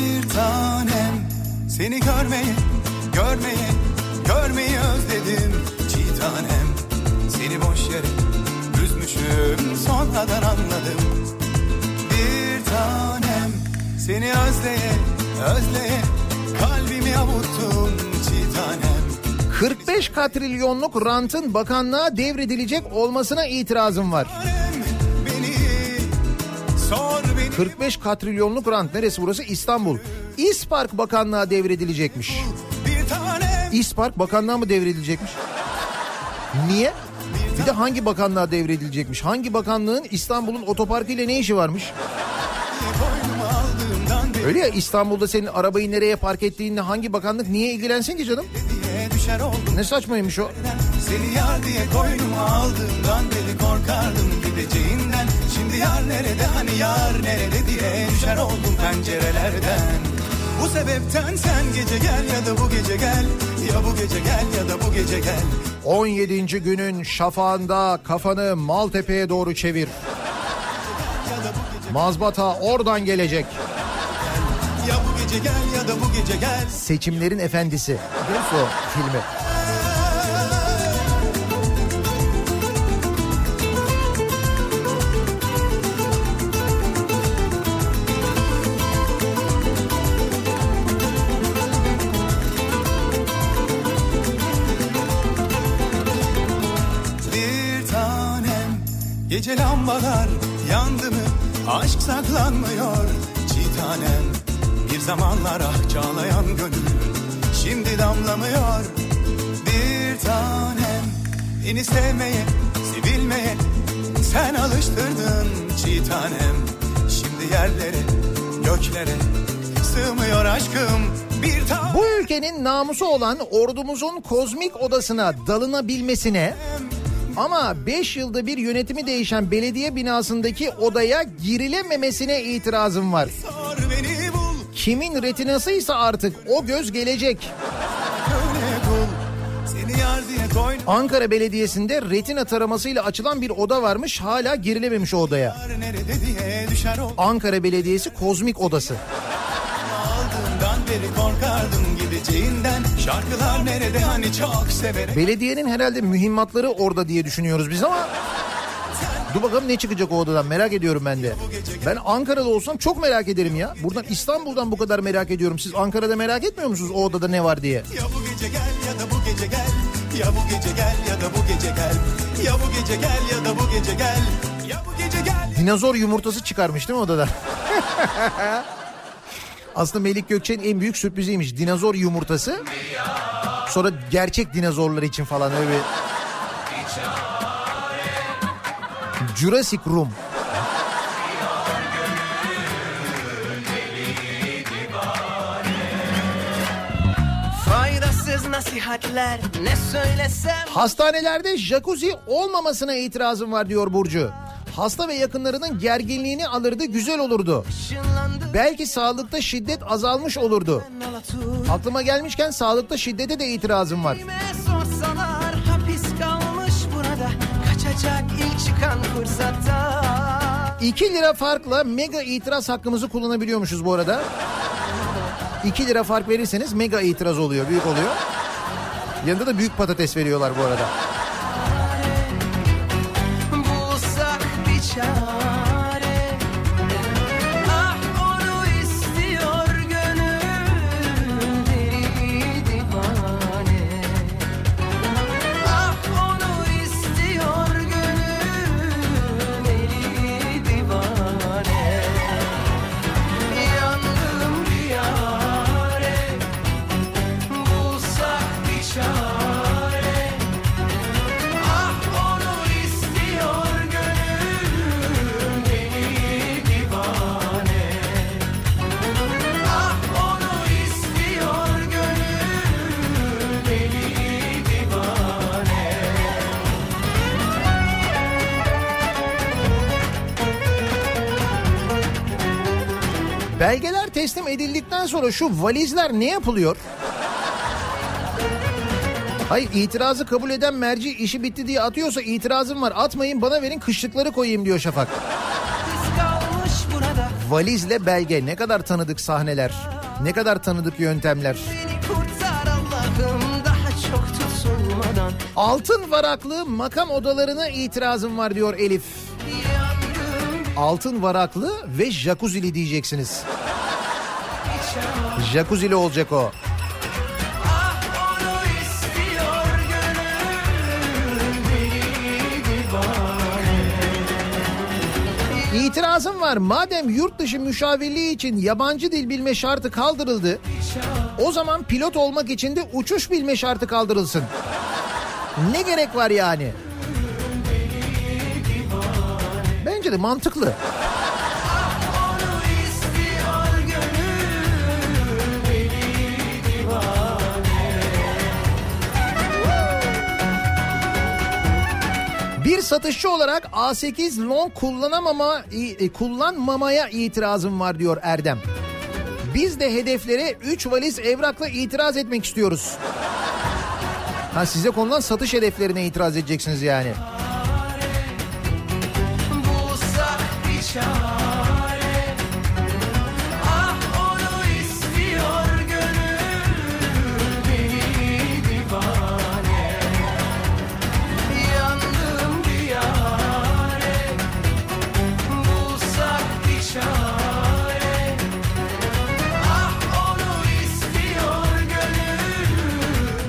Bir tanem seni görmeyi, görmeyi, görmeyi özledim. Tanem seni boş yere üzmüşüm, sonradan anladım. Bir tanem seni özleye özleye kalbimi avuttum çiğ tanem. kırk beş katrilyonluk rantın bakanlığa devredilecek olmasına itirazım var. Beni, sor beni. kırk beş katrilyonluk rant neresi burası? İstanbul. İspark bakanlığa devredilecekmiş. Bir tanem. İspark bakanlığa mı devredilecekmiş? Niye? Bir de hangi bakanlığa devredilecekmiş? Hangi bakanlığın İstanbul'un otoparkıyla ne işi varmış? Öyle ya, İstanbul'da senin arabayı nereye park ettiğinle hangi bakanlık niye ilgilensin ki canım? Ne saçmaymış o? Seni yar diye koynuma aldığımdan deli korkardım gideceğinden. Şimdi yar nerede, hani yar nerede diye düşer oldum pencerelerden. Bu sebepten sen gece gel ya da bu gece gel, ya bu gece gel ya da bu gece gel. on yedinci günün şafağında kafanı Maltepe'ye doğru çevir. Mazbata oradan gelecek. Ya bu gece gel ya da bu gece gel. Seçimlerin Efendisi. Biliyorsun o filmi. Bir tanem gece lambalar yandı mı? Aşk saklanmıyor çiğ tanem. Bir zamanlar ah çağlayan gönül şimdi damlamıyor. Bir tanem beni sevmeye, sevilmeye sen alıştırdın çiğ tanem. Şimdi yerlere, göklere sığmıyor aşkım bir tanem. Bu ülkenin namusu olan ordumuzun kozmik odasına dalınabilmesine... Ama beş yılda bir yönetimi değişen belediye binasındaki odaya girilememesine itirazım var. Kimin retinasıysa artık o göz gelecek. Ankara Belediyesi'nde retina taramasıyla açılan bir oda varmış, hala girilememiş o odaya. Ankara Belediyesi Kozmik Odası. Şarkılar nerede hani çok severim. Belediyenin herhalde mühimmatları orada diye düşünüyoruz biz ama dur bakalım ne çıkacak o odadan, merak ediyorum ben de. Ben Ankara'da olsam çok merak ederim ya. Buradan İstanbul'dan bu kadar merak ediyorum. Siz Ankara'da merak etmiyor musunuz o odada ne var diye? Ya bu gece gel ya da bu gece gel. Ya bu gece gel ya da bu gece gel. Ya bu gece gel ya da bu gece gel. Ya bu gece gel. Dinozor yumurtası çıkarmış değil mi odada? Aslında Melik Gökçe'nin en büyük sürpriziymiş. Dinozor yumurtası. Sonra gerçek dinozorlar için falan öyle bir... Jurassic Room. Hastanelerde jacuzzi olmamasına itirazım var diyor Burcu. Hasta ve yakınlarının gerginliğini alırdı, güzel olurdu. Belki sağlıkta şiddet azalmış olurdu. Aklıma gelmişken sağlıkta şiddete de itirazım var. Sorsalar, burada, iki lira farkla mega itiraz hakkımızı kullanabiliyormuşuz bu arada. iki lira fark verirseniz mega itiraz oluyor, büyük oluyor. Yanında da büyük patates veriyorlar bu arada. Belgeler teslim edildikten sonra şu valizler ne yapılıyor? Hayır, itirazı kabul eden merci işi bitti diye atıyorsa itirazım var. Atmayın, bana verin, kışlıkları koyayım diyor Şafak. Valizle belge, ne kadar tanıdık sahneler, ne kadar tanıdık yöntemler. Altın varaklı makam odalarına itirazım var diyor Elif. Altın varaklı ve jacuzzi'li diyeceksiniz. Jacuzzi'li olacak o. İtirazım var. Madem yurt dışı müşavirliği için yabancı dil bilme şartı kaldırıldı, o zaman pilot olmak için de uçuş bilme şartı kaldırılsın. Ne gerek var yani? Bence de mantıklı. Bir satışçı olarak A sekiz long kullanamama, kullanmamaya itirazım var diyor Erdem. Biz de hedeflere üç valiz evrakla itiraz etmek istiyoruz. Ha, size konulan satış hedeflerine itiraz edeceksiniz yani.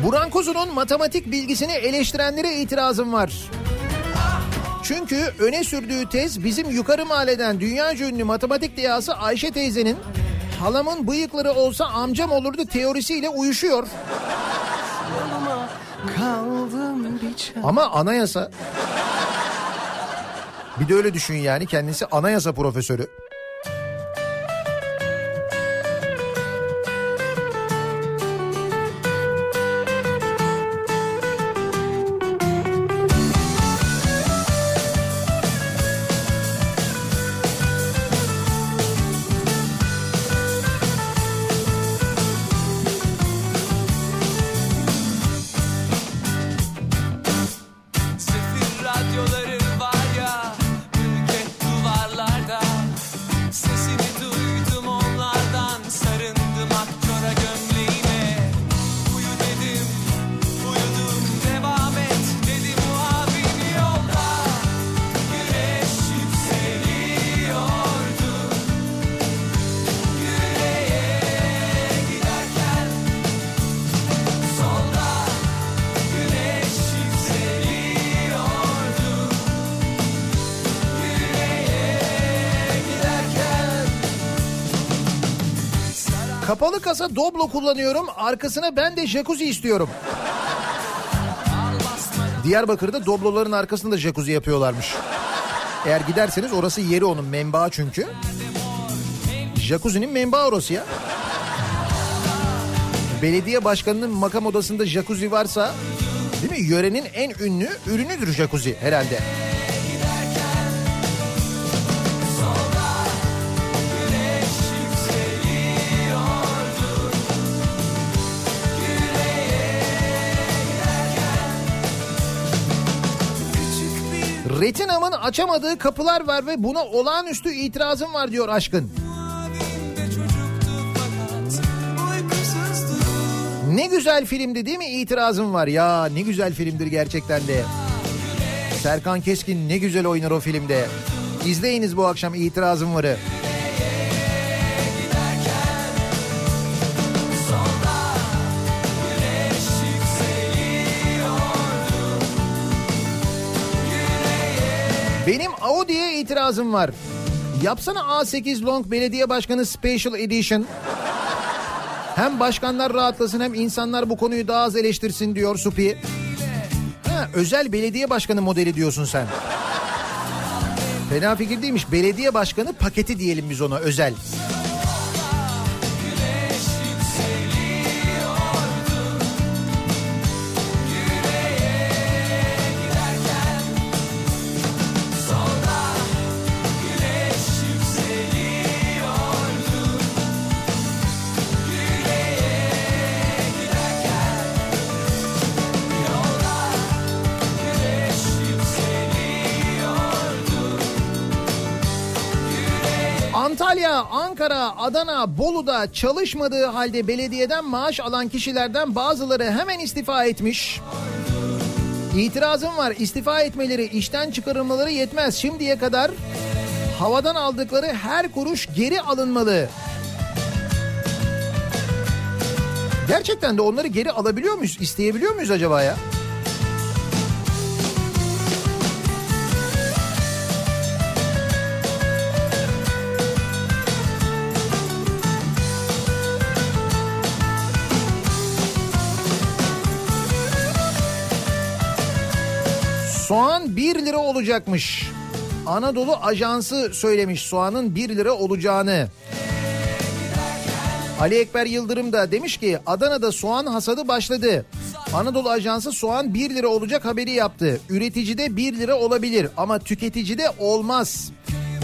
Burhan Kuzu'nun matematik bilgisini eleştirenlere itirazım var. Çünkü öne sürdüğü tez bizim yukarı mahalleden dünyaca ünlü matematik dehası Ayşe teyzenin halamın bıyıkları olsa amcam olurdu teorisiyle uyuşuyor. Ama anayasa. Bir de öyle düşün yani, kendisi anayasa profesörü. Kapalı kasa Doblo kullanıyorum. Arkasına ben de jacuzzi istiyorum. Diyarbakır'da Dobloların arkasında jacuzzi yapıyorlarmış. Eğer giderseniz orası yeri onun, menbaı çünkü. Jacuzzi'nin menbaı orası ya. Belediye başkanının makam odasında jacuzzi varsa, değil mi? Yörenin en ünlü ürünüdür jacuzzi herhalde. Retinamın açamadığı kapılar var ve buna olağanüstü itirazım var diyor Aşkın. Ne güzel filmdi değil mi? İtirazım var ya, ne güzel filmdir gerçekten de. Serkan Keskin ne güzel oynar o filmde. İzleyiniz bu akşam İtirazım Var'ı. Benim Audi'ye itirazım var. Yapsana A sekiz Long Belediye Başkanı Special Edition. Hem başkanlar rahatlasın hem insanlar bu konuyu daha az eleştirsin diyor Supi. Ha, özel belediye başkanı modeli diyorsun sen. Fena fikir değilmiş. Belediye başkanı paketi diyelim biz ona, özel. Antalya, Ankara, Adana, Bolu'da çalışmadığı halde belediyeden maaş alan kişilerden bazıları hemen istifa etmiş. İtirazım var, istifa etmeleri, işten çıkarılmaları yetmez. Şimdiye kadar havadan aldıkları her kuruş geri alınmalı. Gerçekten de onları geri alabiliyor muyuz, isteyebiliyor muyuz acaba ya? Soğan bir lira olacakmış. Anadolu Ajansı söylemiş soğanın bir lira olacağını. Ali Ekber Yıldırım da demiş ki Adana'da soğan hasadı başladı. Anadolu Ajansı soğan bir lira olacak haberi yaptı. Üreticide bir lira olabilir ama tüketicide olmaz.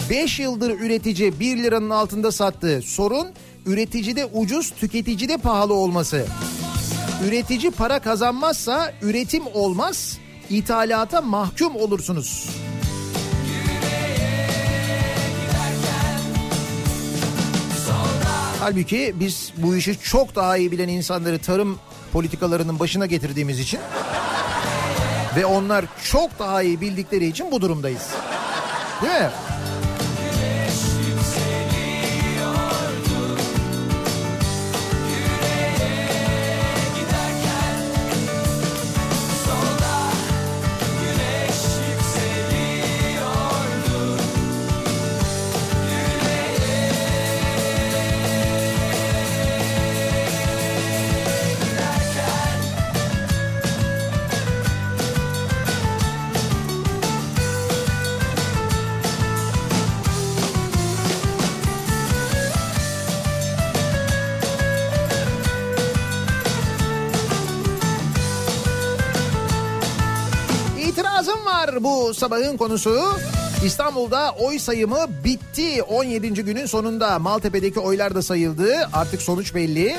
beş yıldır üretici bir liranın altında sattı. Sorun üreticide ucuz, tüketicide pahalı olması. Üretici para kazanmazsa üretim olmaz, ithalata mahkum olursunuz. Halbuki biz bu işi çok daha iyi bilen insanları tarım politikalarının başına getirdiğimiz için ve onlar çok daha iyi bildikleri için bu durumdayız. Değil mi? Bu sabahın konusu İstanbul'da oy sayımı bitti. on yedinci günün sonunda Maltepe'deki oylar da sayıldı. Artık sonuç belli.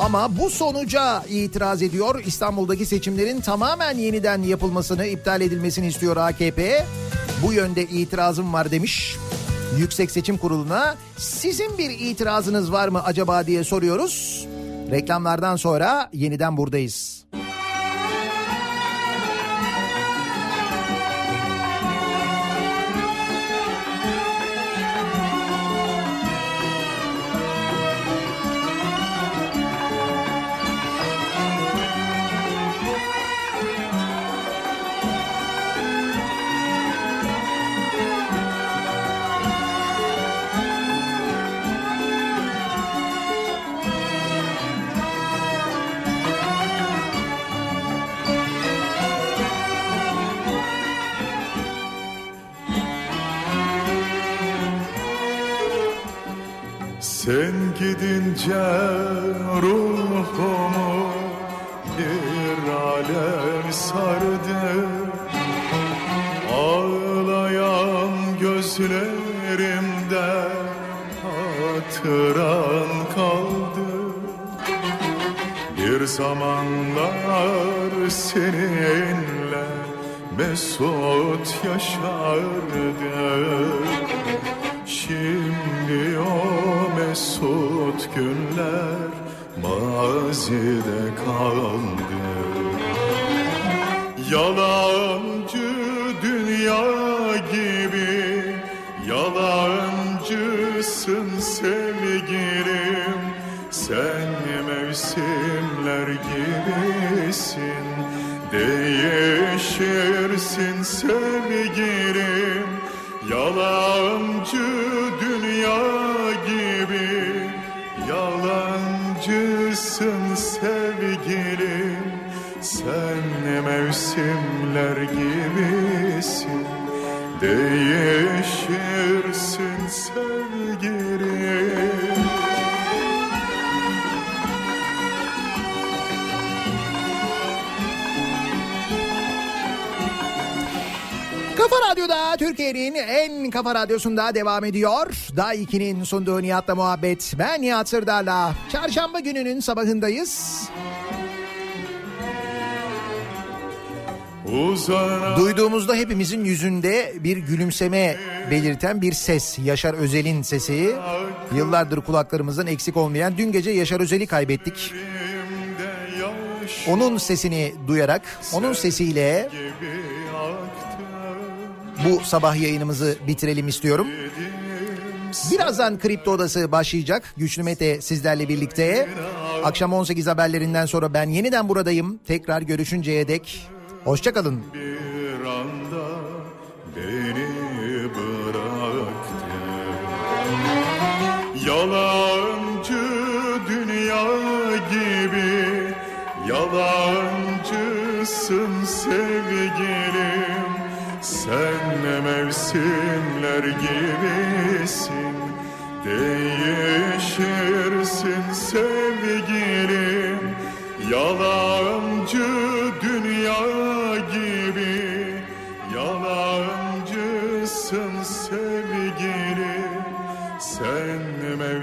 Ama bu sonuca itiraz ediyor. İstanbul'daki seçimlerin tamamen yeniden yapılmasını, iptal edilmesini istiyor A K P. Bu yönde itirazım var demiş Yüksek Seçim Kurulu'na. Sizin bir itirazınız var mı acaba diye soruyoruz. Reklamlardan sonra yeniden buradayız. Sen gidince ruhumu bir alev sardı. Ağlayan gözlerimde hatıran kaldı. Bir zamanlar seninle mesut yaşardı. Şimdi o mesut günler mazide kaldı. Yalancı dünya gibi yalancısın sevgilim. Sen mevsimler gibisin, değişirsin sevgilim. Yalancı dünya gibi yalancısın sevgilim. Sen mevsimler gibisin, değişirsin sevgilim. Kafa Radyo'da, Türkiye'nin en kafa radyosunda devam ediyor. Daikin'in sunduğu Nihat'la Muhabbet. Ben Nihat Sırdar'la. Çarşamba gününün sabahındayız. Uzana. Duyduğumuzda hepimizin yüzünde bir gülümseme belirten bir ses. Yaşar Özel'in sesi. Yıllardır kulaklarımızdan eksik olmayan. Dün gece Yaşar Özel'i kaybettik. Onun sesini duyarak, onun sesiyle bu sabah yayınımızı bitirelim istiyorum. Birazdan Kripto Odası başlayacak. Güçlü Mete sizlerle birlikte. Akşam on sekiz haberlerinden sonra ben yeniden buradayım. Tekrar görüşünceye dek hoşça kalın. Bir anda beni bıraktı. Yalancı dünya gibi yalancısın sevgilim. Sen ne mevsimler gibisin, değişirsin sevgilim. Yalan